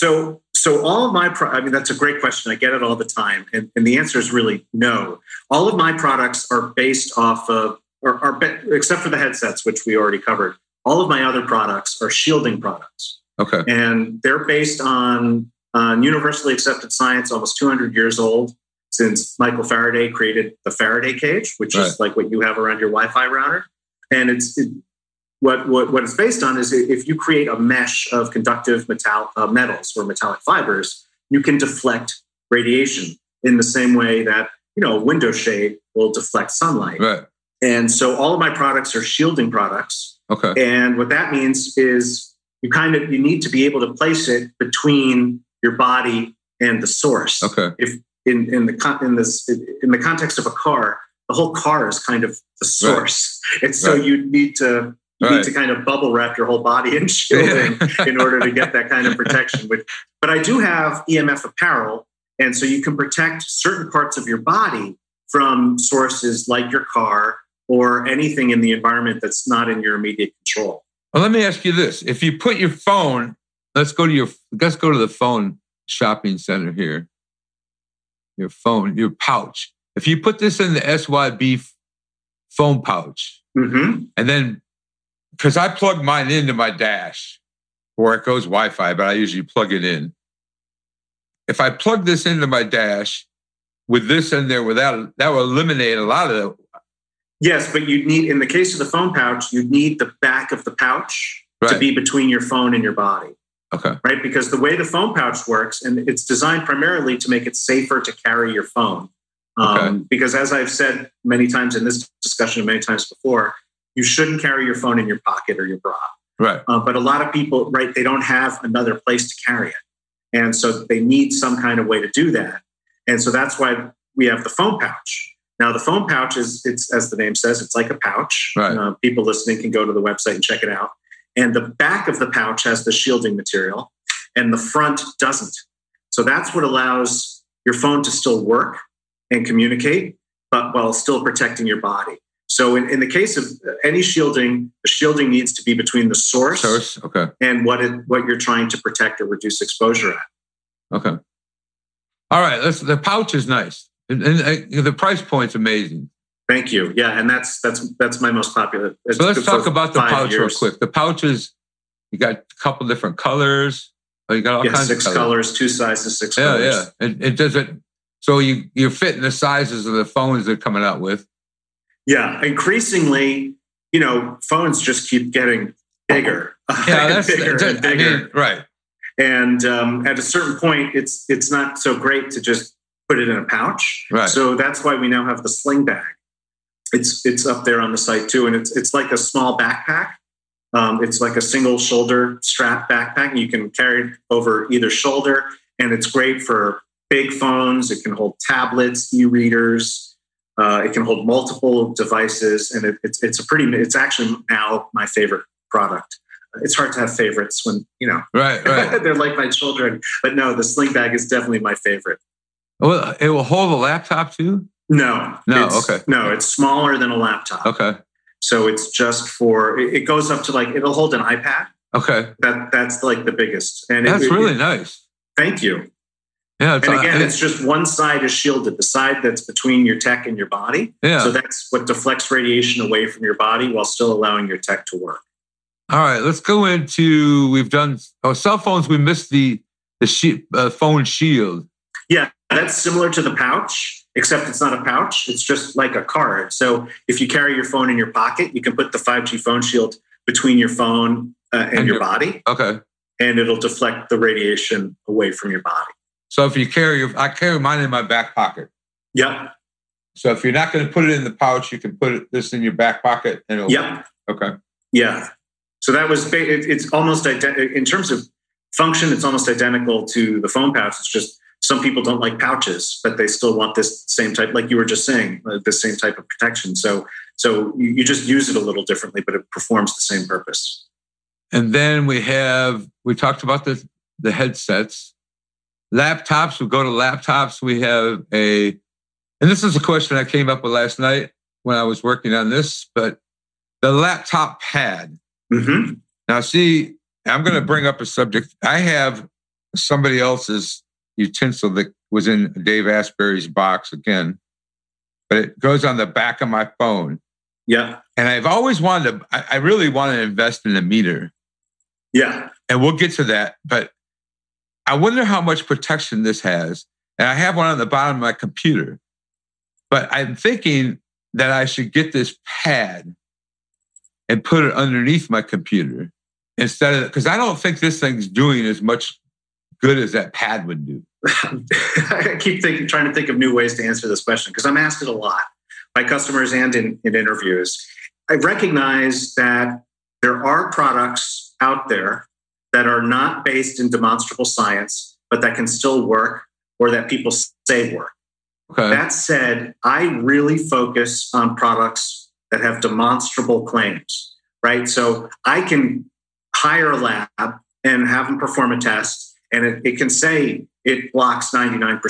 so all of my, that's a great question. I get it all the time. And the answer is really no. All of my products are based off of, except for the headsets, which we already covered, all of my other products are shielding products. Okay. And they're based on universally accepted science, almost 200 years old, since Michael Faraday created the Faraday cage, which is like what you have around your Wi-Fi router. And what it's based on is if you create a mesh of conductive metals or metallic fibers, you can deflect radiation in the same way that, you know, a window shade will deflect sunlight. Right. And so all of my products are shielding products. Okay. And what that means is you need to be able to place it between your body and the source. Okay. If in the context of a car, the whole car is kind of the source. Right. And so you need to. You need to kind of bubble wrap your whole body in shielding in order to get that kind of protection. But I do have EMF apparel. And so you can protect certain parts of your body from sources like your car or anything in the environment that's not in your immediate control. Well, let me ask you this. If you put your phone, let's go to the phone shopping center here. Your phone, your pouch. If you put this in the SYB phone pouch, mm-hmm. and then because I plug mine into my dash or it goes Wi-Fi, but I usually plug it in. If I plug this into my dash with this in there, that will eliminate a lot of it. Yes, but you'd need, in the case of the phone pouch, you'd need the back of the pouch to be between your phone and your body. Okay. Right? Because the way the phone pouch works, and it's designed primarily to make it safer to carry your phone. Because as I've said many times in this discussion, many times before, you shouldn't carry your phone in your pocket or your bra. Right. But a lot of people, they don't have another place to carry it. And so they need some kind of way to do that. And so that's why we have the phone pouch. Now, the phone pouch is, as the name says, it's like a pouch. Right. People listening can go to the website and check it out. And the back of the pouch has the shielding material and the front doesn't. So that's what allows your phone to still work and communicate, but while still protecting your body. So in the case of any shielding, the shielding needs to be between the source and what you're trying to protect or reduce exposure at. Okay. All right. The pouch is nice. And the price point's amazing. Thank you. Yeah, and that's my most popular. So let's talk about the pouch real quick. The pouches, you got a couple different colors. You got all kinds of colors, 2 sizes, 6 colors. Yeah, it does it. So you're fitting the sizes of the phones they're coming out with. Yeah, increasingly, phones just keep getting bigger. Yeah, and bigger. I mean, right. And at a certain point, it's not so great to just put it in a pouch. Right. So that's why we now have the sling bag. It's up there on the site too, and it's like a small backpack. It's like a single shoulder strap backpack, and you can carry it over either shoulder. And it's great for big phones. It can hold tablets, e-readers. It can hold multiple devices, and it's actually now my favorite product. It's hard to have favorites when right. They're like my children. But no, the sling bag is definitely my favorite. Well, it will hold a laptop too. No. Okay. No, it's smaller than a laptop. Okay. So it's just for it goes up to it'll hold an iPad. Okay. That's the biggest. And that's really nice. Thank you. Yeah. And again, it's just one side is shielded, the side that's between your tech and your body. Yeah. So that's what deflects radiation away from your body while still allowing your tech to work. All right. Let's go into we've done cell phones. We missed the phone shield. Yeah, that's similar to the pouch. Except it's not a pouch. It's just like a card. So if you carry your phone in your pocket, you can put the 5G phone shield between your phone and your body. Okay. And it'll deflect the radiation away from your body. So if you I carry mine in my back pocket. Yep. So if you're not going to put it in the pouch, you can put this in your back pocket. And it'll Yep. Okay. Yeah. So that was, it's almost in terms of function, it's almost identical to the phone pouch. It's just, some people don't like pouches, but they still want this same type, like you were just saying, this same type of protection. So you just use it a little differently, but it performs the same purpose. And then we talked about the headsets. Laptops, we go to laptops. We have and this is a question I came up with last night when I was working on this, but the laptop pad. Mm-hmm. Now, see, I'm going to bring up a subject. I have somebody else's utensil that was in Dave Asbury's box again, but it goes on the back of my phone. Yeah. And I've always wanted to, I really want to invest in a meter. Yeah. And we'll get to that, but I wonder how much protection this has. And I have one on the bottom of my computer, but I'm thinking that I should get this pad and put it underneath my computer instead of, because I don't think this thing's doing as much good as that pad would do. I keep trying to think of new ways to answer this question because I'm asked it a lot by customers and in interviews. I recognize that there are products out there that are not based in demonstrable science, but that can still work or that people say work. Okay. That said, I really focus on products that have demonstrable claims, right? So I can hire a lab and have them perform a test. And it can say it blocks 99%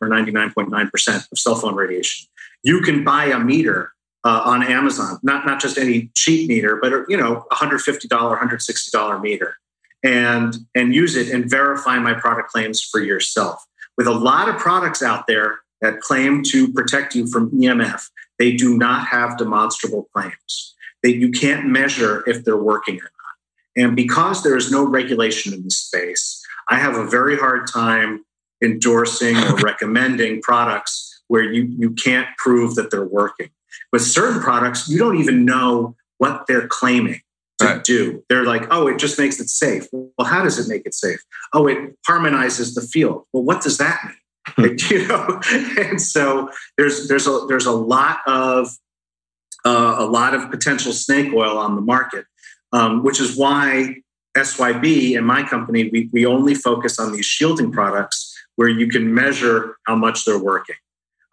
or 99.9% of cell phone radiation. You can buy a meter on Amazon, not just any cheap meter, but $150, $160 meter, and use it and verify my product claims for yourself. With a lot of products out there that claim to protect you from EMF, they do not have demonstrable claims. That you can't measure if they're working or not. And because there is no regulation in this space, I have a very hard time endorsing or recommending products where you can't prove that they're working. With certain products, you don't even know what they're claiming to Right. do. They're like, oh, it just makes it safe. Well, how does it make it safe? Oh, it harmonizes the field. Well, what does that mean? And so there's a lot of potential snake oil on the market, which is why SYB and my company, we only focus on these shielding products where you can measure how much they're working.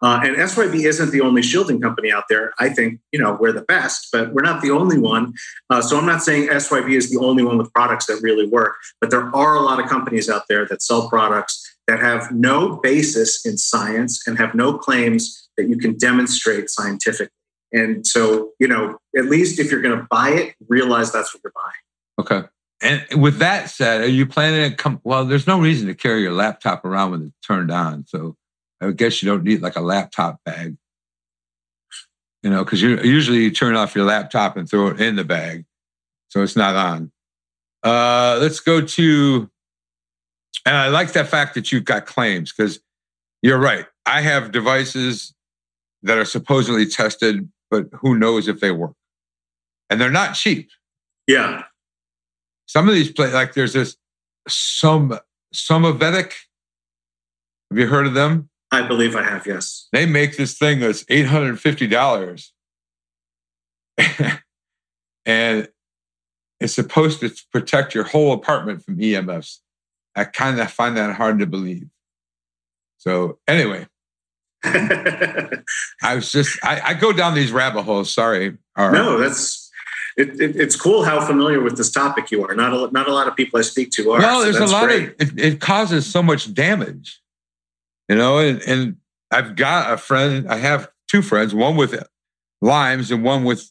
And SYB isn't the only shielding company out there. I think, we're the best, but we're not the only one. So I'm not saying SYB is the only one with products that really work, but there are a lot of companies out there that sell products that have no basis in science and have no claims that you can demonstrate scientifically. And so, at least if you're going to buy it, realize that's what you're buying. Okay. And with that said, are you planning to come? Well, there's no reason to carry your laptop around when it's turned on. So I guess you don't need a laptop bag. you know, because usually you turn off your laptop and throw it in the bag. So it's not on. Let's go to, and I like that fact that you've got claims, because you're right. I have devices that are supposedly tested, but who knows if they work? And they're not cheap. Yeah. Some of these places, like there's this, some of Vedic. Have you heard of them? I believe I have, yes. They make this thing that's $850. And it's supposed to protect your whole apartment from EMFs. I kind of find that hard to believe. So anyway, I go down these rabbit holes. Sorry. No, that's... It's cool how familiar with this topic you are. Not a lot of people I speak to are. Well, there's a lot of it causes so much damage, you know. And I've got a friend. I have two friends, one with limes and one with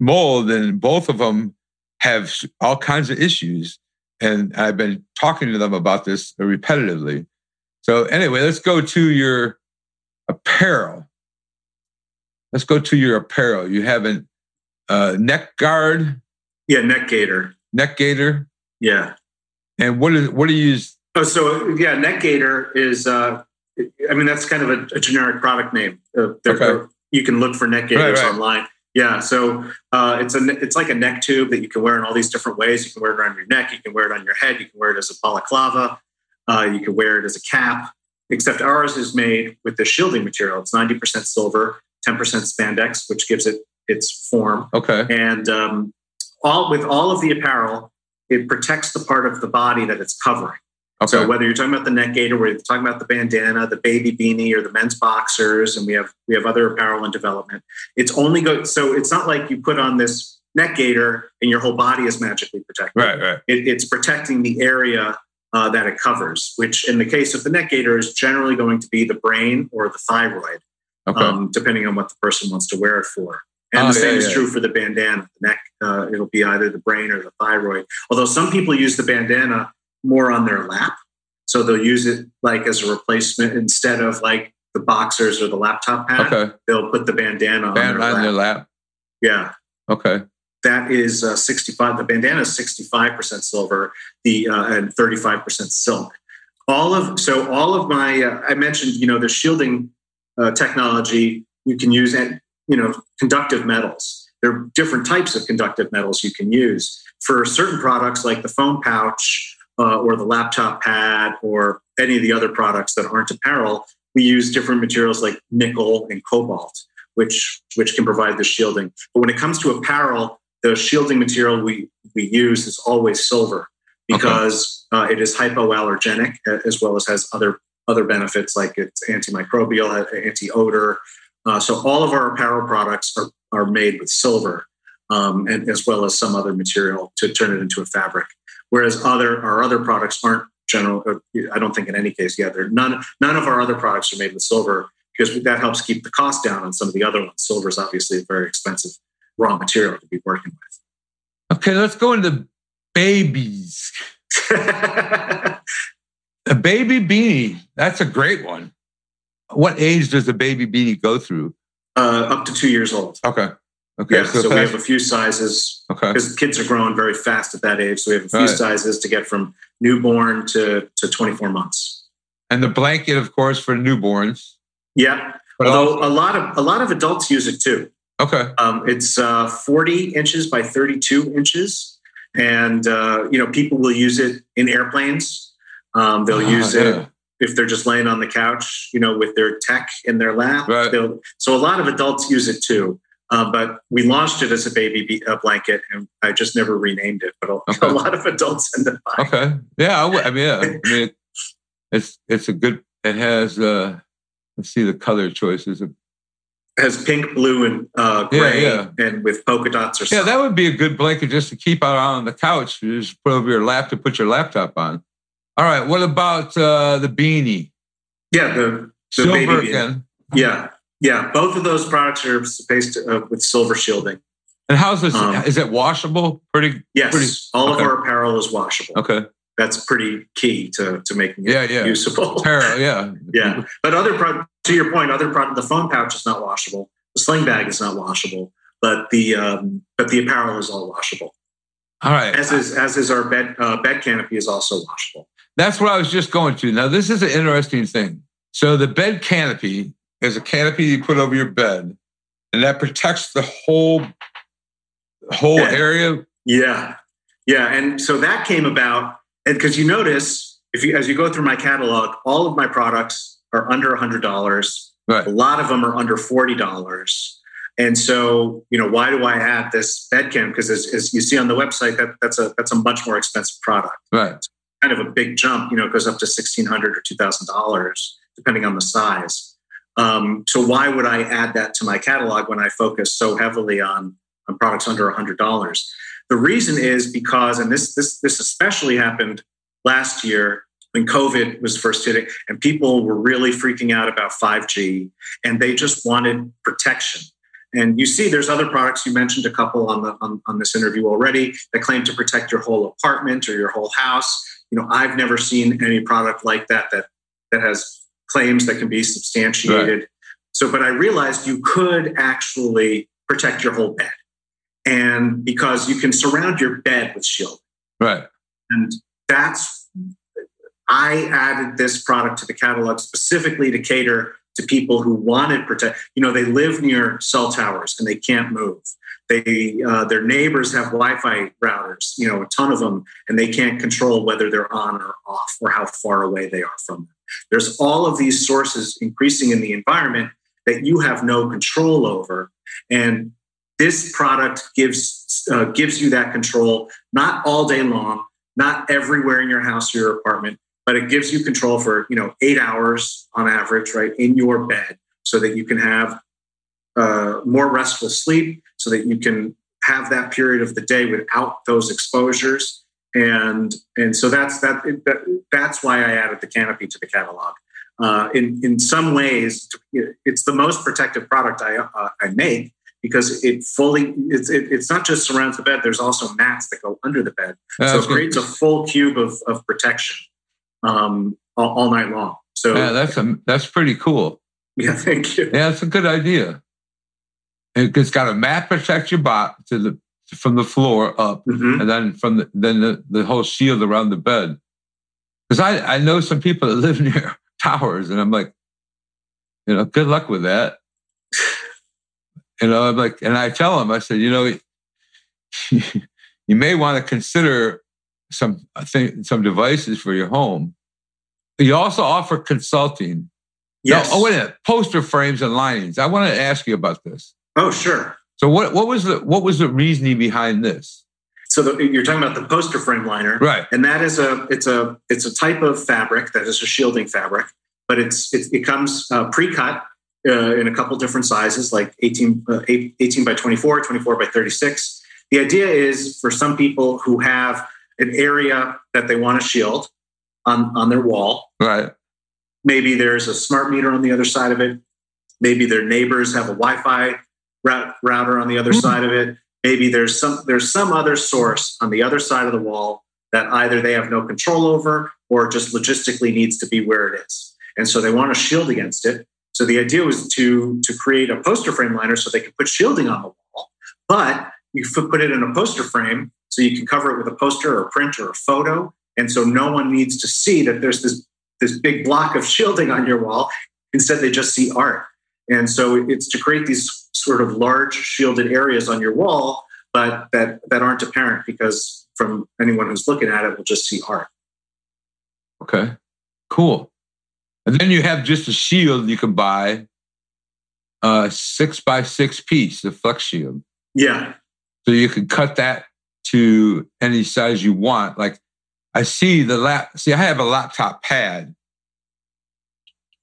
mold, and both of them have all kinds of issues. And I've been talking to them about this repetitively. So anyway, let's go to your apparel. You haven't. Neck guard. Yeah, neck gaiter. Yeah. And what do you use? Oh, so yeah, neck gaiter is, I mean, that's kind of a generic product name. Okay. You can look for neck gaiters right. Online. Yeah. So it's like a neck tube that you can wear in all these different ways. You can wear it around your neck. You can wear it on your head. You can wear it as a balaclava. You can wear it as a cap, except ours is made with the shielding material. It's 90% silver, 10% spandex, which gives it its form. Okay. And all of the apparel, it protects the part of the body that it's covering. Okay. So whether you're talking about the neck gaiter, whether you're talking about the bandana, the baby beanie, or the men's boxers, and we have other apparel in development. So it's not like you put on this neck gaiter and your whole body is magically protected. Right. It's protecting the area that it covers, which in the case of the neck gaiter is generally going to be the brain or the thyroid, depending on what the person wants to wear it for. And the same is true for the bandana. The neck, it'll be either the brain or the thyroid. Although some people use the bandana more on their lap. So they'll use it like as a replacement instead of like the boxers or the laptop hat. Okay. They'll put the bandana on their lap. Yeah. Okay. That is 65. The bandana is 65% silver and 35% silk. All of my, I mentioned, you know, the shielding technology you can use at, you know, conductive metals. There are different types of conductive metals you can use for certain products like the phone pouch or the laptop pad or any of the other products that aren't apparel. We use different materials like nickel and cobalt, which can provide the shielding. But when it comes to apparel, the shielding material we use is always silver because it is hypoallergenic as well as has other benefits like it's antimicrobial, anti-odor. So all of our apparel products are made with silver, and as well as some other material to turn it into a fabric. Whereas our other products aren't general. I don't think in any case. Yeah, they're none of our other products are made with silver because that helps keep the cost down on some of the other ones. Silver is obviously a very expensive raw material to be working with. Okay, let's go into babies. A baby beanie. That's a great one. What age does the baby beanie go through? Up to 2 years old. Okay. Yeah, so we have a few sizes. Okay. Because kids are growing very fast at that age. So we have a few sizes to get from newborn to 24 months. And the blanket, of course, for newborns. Yeah. But although a lot of adults use it too. Okay. It's 40 inches by 32 inches. And, you know, people will use it in airplanes. They'll use it. If they're just laying on the couch, you know, with their tech in their lap. Right. So a lot of adults use it too. But we launched it as a baby blanket and I just never renamed it. But a lot of adults end up buying it. Okay. Yeah. I mean, it's a good, it has, let's see the color choices. It has pink, blue, and gray and with polka dots or something. Yeah, that would be a good blanket just to keep out on the couch. You just put over your lap to put your laptop on. All right. What about the beanie? Yeah, the baby beanie. Again. Yeah. Both of those products are based with silver shielding. And how's this? Is it washable? Yes. All of our apparel is washable. Okay. That's pretty key to making it usable. Apparel. Yeah. But to your point, the phone pouch is not washable, The sling bag is not washable, but the apparel is all washable. All right. As is our bed canopy is also washable. That's what I was just going to. Now, this is an interesting thing. So the bed canopy is a canopy you put over your bed, and that protects the whole area. Yeah. Yeah. And so that came about, and because you notice, as you go through my catalog, all of my products are under $100. Right. A lot of them are under $40. And so, why do I have this bed canopy? Because as you see on the website, that's a much more expensive product. Right. It's kind of a big jump. It goes up to $1,600 or $2,000 depending on the size. So why would I add that to my catalog when I focus so heavily on products under $100? The reason is because, and this especially happened last year when COVID was first hitting, and people were really freaking out about 5G, and they just wanted protection. And you see, there's other products. You mentioned a couple on this interview already that claim to protect your whole apartment or your whole house. I've never seen any product like that has claims that can be substantiated. Right. So, but I realized you could actually protect your whole bed, and because you can surround your bed with shielding. Right. And I added this product to the catalog specifically to cater to people who wanted protect. They live near cell towers and they can't move. Their neighbors have Wi-Fi routers, a ton of them, and they can't control whether they're on or off or how far away they are from them. There's all of these sources increasing in the environment that you have no control over. And this product gives you that control, not all day long, not everywhere in your house or your apartment, but it gives you control for, 8 hours on average, right, in your bed, so that you can have more restful sleep, so that you can have that period of the day without those exposures. And so that's why I added the canopy to the catalog. In some ways, it's the most protective product I make, because it's not just surrounds the bed. There's also mats that go under the bed, so it creates a full cube of protection all night long. So yeah, that's pretty cool. Yeah, thank you. Yeah, that's a good idea. It's got a mat protect your bot from the floor up, mm-hmm. and then the whole shield around the bed. Because I know some people that live near towers, and I'm like, good luck with that. I'm like, and I tell them, I said, you may want to consider some devices for your home. You also offer consulting. Yes. Now, wait a minute. Poster frames and linings. I want to ask you about this. Oh, sure. So what was the reasoning behind this? So you're talking about the poster frame liner, right? And that is it's a type of fabric that is a shielding fabric, but it comes pre-cut in a couple different sizes, like 18 by 24, 24 by 36. The idea is for some people who have an area that they want to shield on their wall, right? Maybe there's a smart meter on the other side of it. Maybe their neighbors have a Wi-Fi router on the other side of it. Maybe there's some other source on the other side of the wall that either they have no control over or just logistically needs to be where it is. And so they want to shield against it. So the idea was to create a poster frame liner so they could put shielding on the wall, but you put it in a poster frame so you can cover it with a poster or a print or a photo. And so no one needs to see that there's this big block of shielding on your wall. Instead, they just see art. And so it's to create these sort of large shielded areas on your wall, but that aren't apparent, because from anyone who's looking at it will just see art. Okay, cool. And then you have just a shield you can buy, a 6x6 piece, the flex shield. Yeah. So you can cut that to any size you want. Like I see I have a laptop pad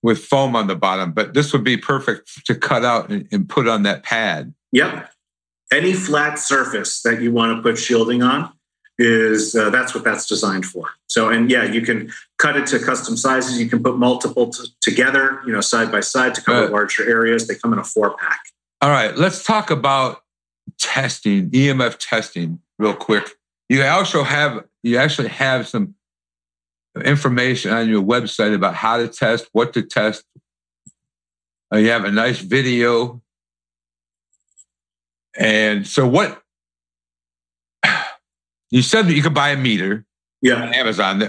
with foam on the bottom, but this would be perfect to cut out and put on that pad. Yep. Any flat surface that you want to put shielding on is that's what that's designed for. So, and yeah, you can cut it to custom sizes. You can put multiple together, side by side to cover larger areas. They come in a 4-pack. All right. Let's talk about testing, EMF testing real quick. You actually have some information on your website about how to test, what to test. You have a nice video And so what, you said that you could buy a meter on Amazon.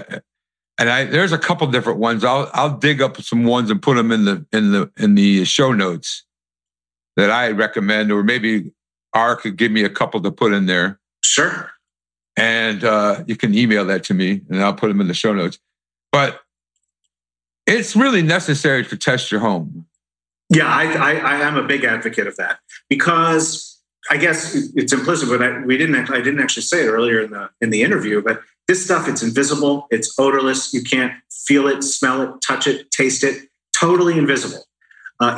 And there's a couple different ones. I'll dig up some ones and put them in the show notes that I recommend, or maybe R could give me a couple to put in there. Sure. And you can email that to me and I'll put them in the show notes. But it's really necessary to test your home. Yeah, I am a big advocate of that, because I guess it's implicit, but I didn't actually say it earlier in the interview, but this stuff, it's invisible, it's odorless. You can't feel it, smell it, touch it, taste it. Totally invisible.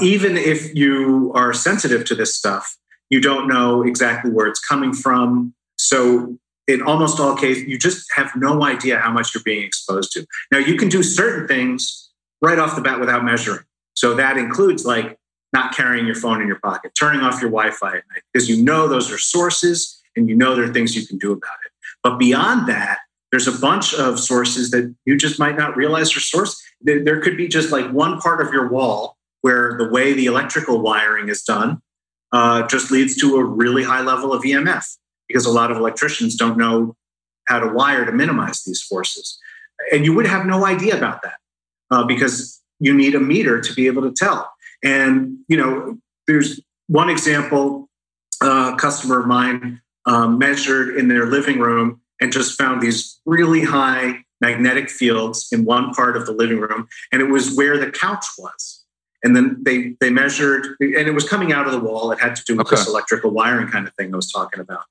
Even if you are sensitive to this stuff, you don't know exactly where it's coming from. So in almost all cases, you just have no idea how much you're being exposed to. Now, you can do certain things right off the bat without measuring. So that includes like not carrying your phone in your pocket, turning off your Wi-Fi at night, because you know those are sources and you know there are things you can do about it. But beyond that, there's a bunch of sources that you just might not realize are source. There could be just like one part of your wall where the way the electrical wiring is done just leads to a really high level of EMF, because a lot of electricians don't know how to wire to minimize these forces. And you would have no idea about that because you need a meter to be able to tell. And, you know, there's one example, a customer of mine measured in their living room and just found these really high magnetic fields in one part of the living room. And it was where the couch was. And then they measured, and it was coming out of the wall. It had to do with this electrical wiring kind of thing I was talking about.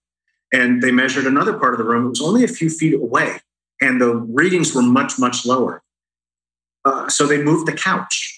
And they measured another part of the room. It was only a few feet away. And the readings were much, much lower. So they moved the couch.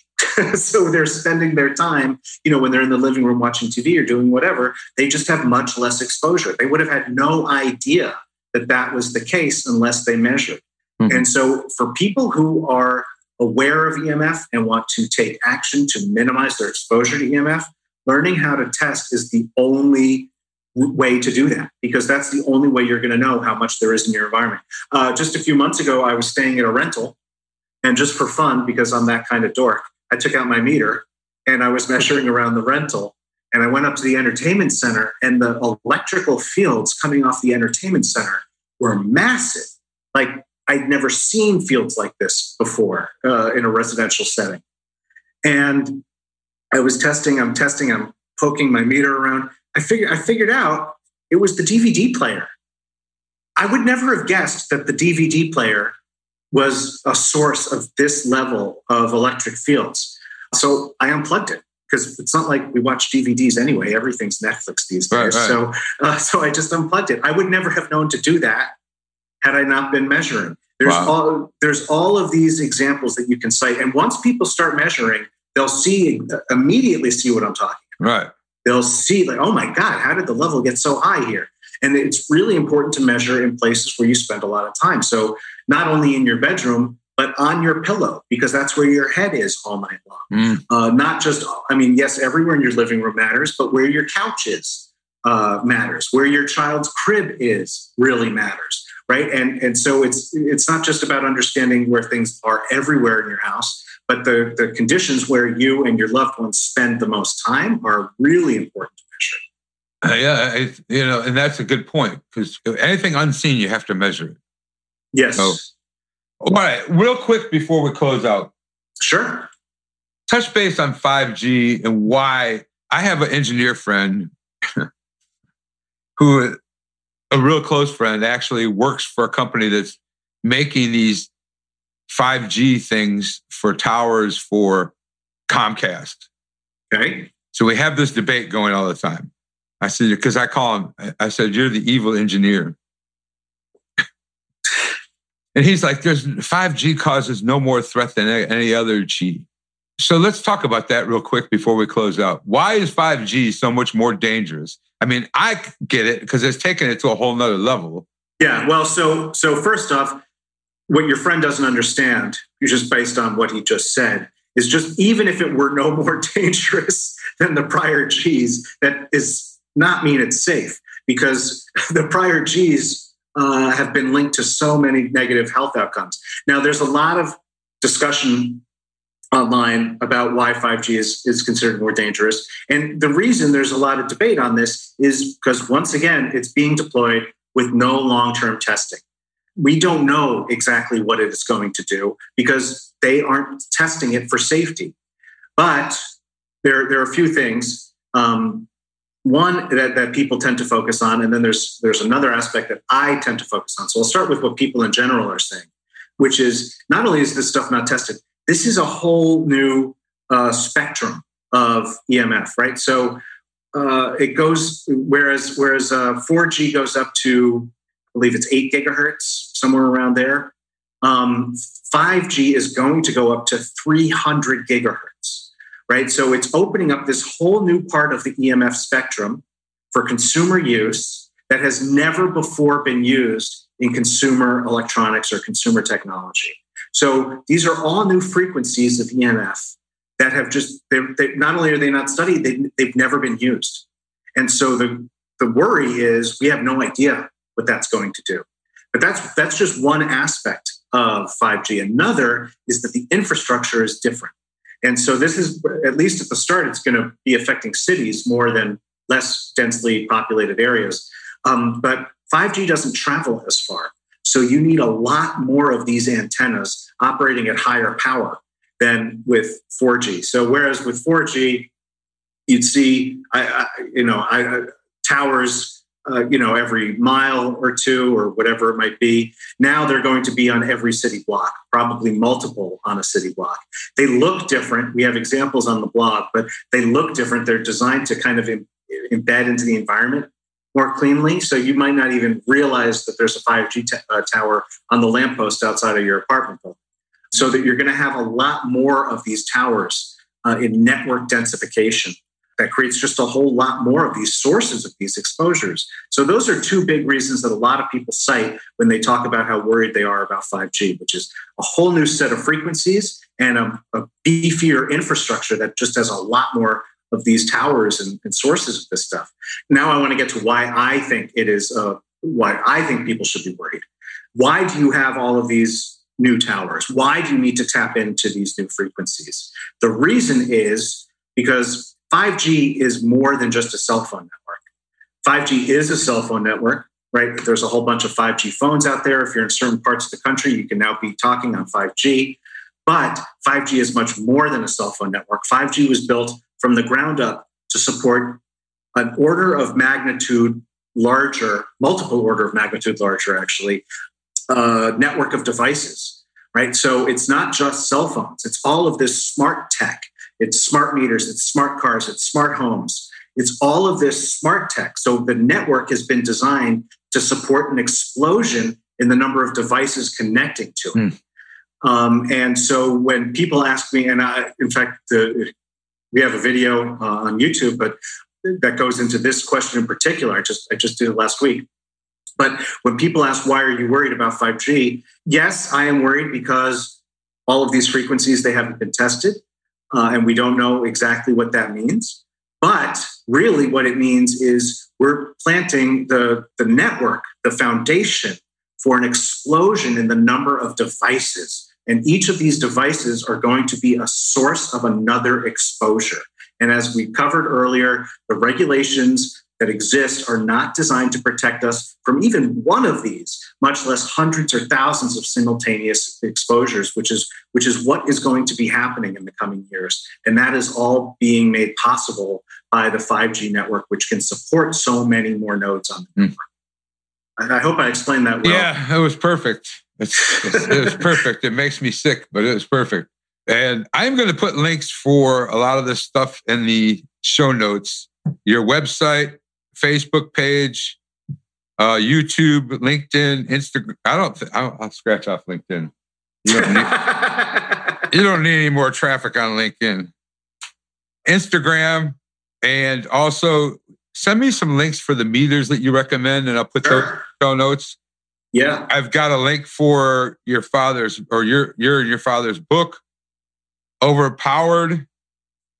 So they're spending their time, you know, when they're in the living room watching TV or doing whatever, they just have much less exposure. They would have had no idea that that was the case unless they measured. Mm-hmm. And so for people who are aware of EMF and want to take action to minimize their exposure to EMF, learning how to test is the only way to do that, because that's the only way you're going to know how much there is in your environment. Just a few months ago, I was staying at a rental, and just for fun, because I'm that kind of dork, I took out my meter and I was measuring around the rental, and I went up to the entertainment center, and the electrical fields coming off the entertainment center were massive. Like I'd never seen fields like this before in a residential setting. And I was testing, I'm poking my meter around. I figured out it was the DVD player. I would never have guessed that the DVD player was a source of this level of electric fields. So I unplugged it, because it's not like we watch DVDs anyway. Everything's Netflix these days. Right. So I just unplugged it. I would never have known to do that had I not been measuring. There's all of these examples that you can cite. And once people start measuring, they'll immediately see what I'm talking about. Right. They'll see like, oh my God, how did the level get so high here? And it's really important to measure in places where you spend a lot of time. So not only in your bedroom, but on your pillow, because that's where your head is all night long. Not just, I mean, yes, everywhere in your living room matters, but where your couch is matters. Where your child's crib is really matters, right? And so it's not just about understanding where things are everywhere in your house, but the conditions where you and your loved ones spend the most time are really important to measure. And that's a good point, because anything unseen, you have to measure it. Yes. So, all right, real quick before we close out. Sure. Touch base on 5G and why. I have an engineer friend who, a real close friend, actually works for a company that's making these 5G things for towers for Comcast. Okay. So we have this debate going all the time. I said, because I call him, I said, you're the evil engineer. And he's like, "There's 5G causes no more threat than any other G." So let's talk about that real quick before we close out. Why is 5G so much more dangerous? I mean, I get it because it's taken it to a whole nother level. Yeah. Well, so first off, what your friend doesn't understand, just based on what he just said, is just even if it were no more dangerous than the prior Gs, that is not mean it's safe, because the prior Gs have been linked to so many negative health outcomes. Now, there's a lot of discussion online about why 5G is considered more dangerous. And the reason there's a lot of debate on this is because, once again, it's being deployed with no long-term testing. We don't know exactly what it is going to do because they aren't testing it for safety. But there are a few things. One that people tend to focus on, and then there's another aspect that I tend to focus on. So I'll start with what people in general are saying, which is not only is this stuff not tested, this is a whole new spectrum of EMF, right? So it goes, whereas 4G goes up to, I believe it's 8 gigahertz, somewhere around there. 5G is going to go up to 300 gigahertz, right? So it's opening up this whole new part of the EMF spectrum for consumer use that has never before been used in consumer electronics or consumer technology. So these are all new frequencies of EMF that have just, not only are they not studied, they've never been used. And so the worry is we have no idea what that's going to do. But that's just one aspect of 5G. Another is that the infrastructure is different. And so this is, at least at the start, it's going to be affecting cities more than less densely populated areas. But 5G doesn't travel as far. So you need a lot more of these antennas operating at higher power than with 4G. So whereas with 4G, you'd see, towers, every mile or two or whatever it might be. Now they're going to be on every city block, probably multiple on a city block. They look different. We have examples on the blog, but they look different. They're designed to kind of embed into the environment more cleanly. So you might not even realize that there's a 5G tower on the lamppost outside of your apartment building. So that you're going to have a lot more of these towers in network densification that creates just a whole lot more of these sources of these exposures. So those are two big reasons that a lot of people cite when they talk about how worried they are about 5G, which is a whole new set of frequencies and a beefier infrastructure that just has a lot more of these towers and sources of this stuff. Now I want to get to why I think it is, why I think people should be worried. Why do you have all of these new towers? Why do you need to tap into these new frequencies? The reason is because 5G is more than just a cell phone network. 5G is a cell phone network, right? There's a whole bunch of 5G phones out there. If you're in certain parts of the country, you can now be talking on 5G. But 5G is much more than a cell phone network. 5G was built from the ground up to support an order of magnitude larger, multiple order of magnitude larger, actually, network of devices, right? So it's not just cell phones. It's all of this smart tech. It's smart meters. It's smart cars. It's smart homes. It's all of this smart tech. So the network has been designed to support an explosion in the number of devices connecting to it. And so when people ask me, and I, in fact, we have a video on YouTube, but that goes into this question in particular. I just did it last week. But when people ask, why are you worried about 5G? Yes, I am worried because all of these frequencies, they haven't been tested. And we don't know exactly what that means. But really what it means is we're planting the network, the foundation for an explosion in the number of devices. And each of these devices are going to be a source of another exposure. And as we covered earlier, the regulations that exist are not designed to protect us from even one of these, much less hundreds or thousands of simultaneous exposures, which is what is going to be happening in the coming years. And that is all being made possible by the 5G network, which can support so many more nodes on the network. I hope I explained that well. Yeah, it was perfect. It was perfect. It makes me sick, but it was perfect. And I'm going to put links for a lot of this stuff in the show notes. Your website, Facebook page, YouTube, LinkedIn, Instagram. I'll scratch off LinkedIn. You don't need any more traffic on LinkedIn. Instagram, and also send me some links for the meters that you recommend, and I'll put those in the show notes. Yeah. I've got a link for your father's or your father's book, Overpowered.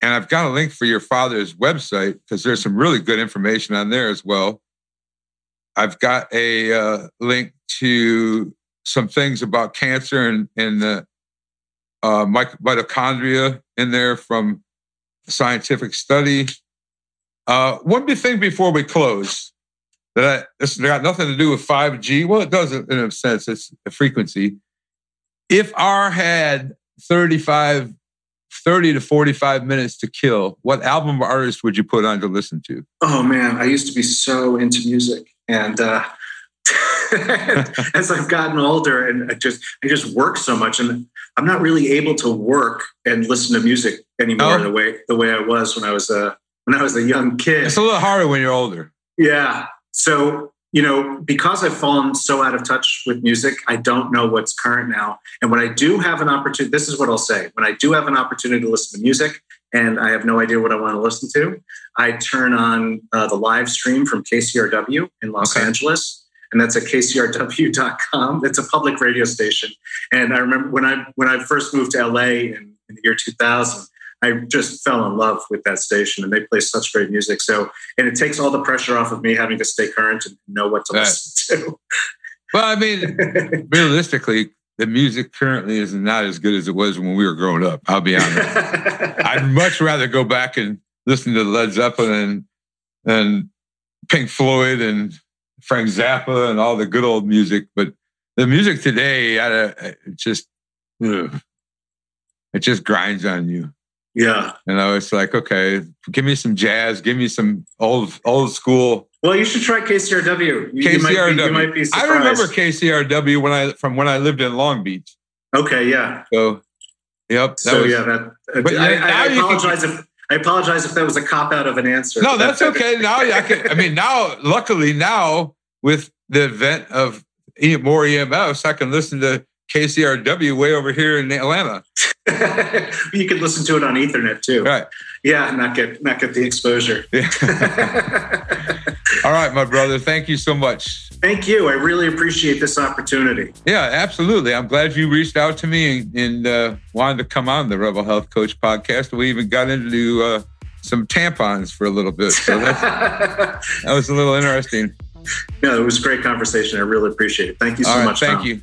And I've got a link for your father's website because there's some really good information on there as well. I've got a link to some things about cancer and the mitochondria in there from scientific study. One big thing before we close, it's got nothing to do with 5G. Well, it does in a sense. It's a frequency. If R had 30 to 45 minutes to kill, what album or artist would you put on to listen to? Oh, man. I used to be so into music. And as I've gotten older and I just work so much, and I'm not really able to work and listen to music anymore the way I was when I was a young kid. It's a little harder when you're older. Yeah. So, because I've fallen so out of touch with music, I don't know what's current now. And when I do have an opportunity, this is what I'll say. When I do have an opportunity to listen to music and I have no idea what I want to listen to, I turn on the live stream from KCRW in Los Angeles. And that's at KCRW.com. It's a public radio station. And I remember when I first moved to LA in the year 2000, I just fell in love with that station, and they play such great music. So, and it takes all the pressure off of me having to stay current and know what to listen to. Well, I mean, realistically, the music currently is not as good as it was when we were growing up. I'll be honest. I'd much rather go back and listen to Led Zeppelin and Pink Floyd and Frank Zappa and all the good old music. But the music today, it just grinds on you. Yeah. It's like, okay, give me some jazz. Give me some old school. Well, you should try KCRW. You might be surprised. I remember KCRW from when I lived in Long Beach. Okay. Yeah. So, yep. I apologize if that was a cop out of an answer. No, that's okay. Now luckily now with the event of more EMFs, I can listen to KCRW way over here in Atlanta. You can listen to it on Ethernet too. Right. Yeah, not get the exposure. Yeah. All right, my brother. Thank you so much. Thank you. I really appreciate this opportunity. Yeah, absolutely. I'm glad you reached out to me and wanted to come on the Rebel Health Coach podcast. We even got into some tampons for a little bit. So that was a little interesting. No, it was a great conversation. I really appreciate it. Thank you so much, Tom. Thank you.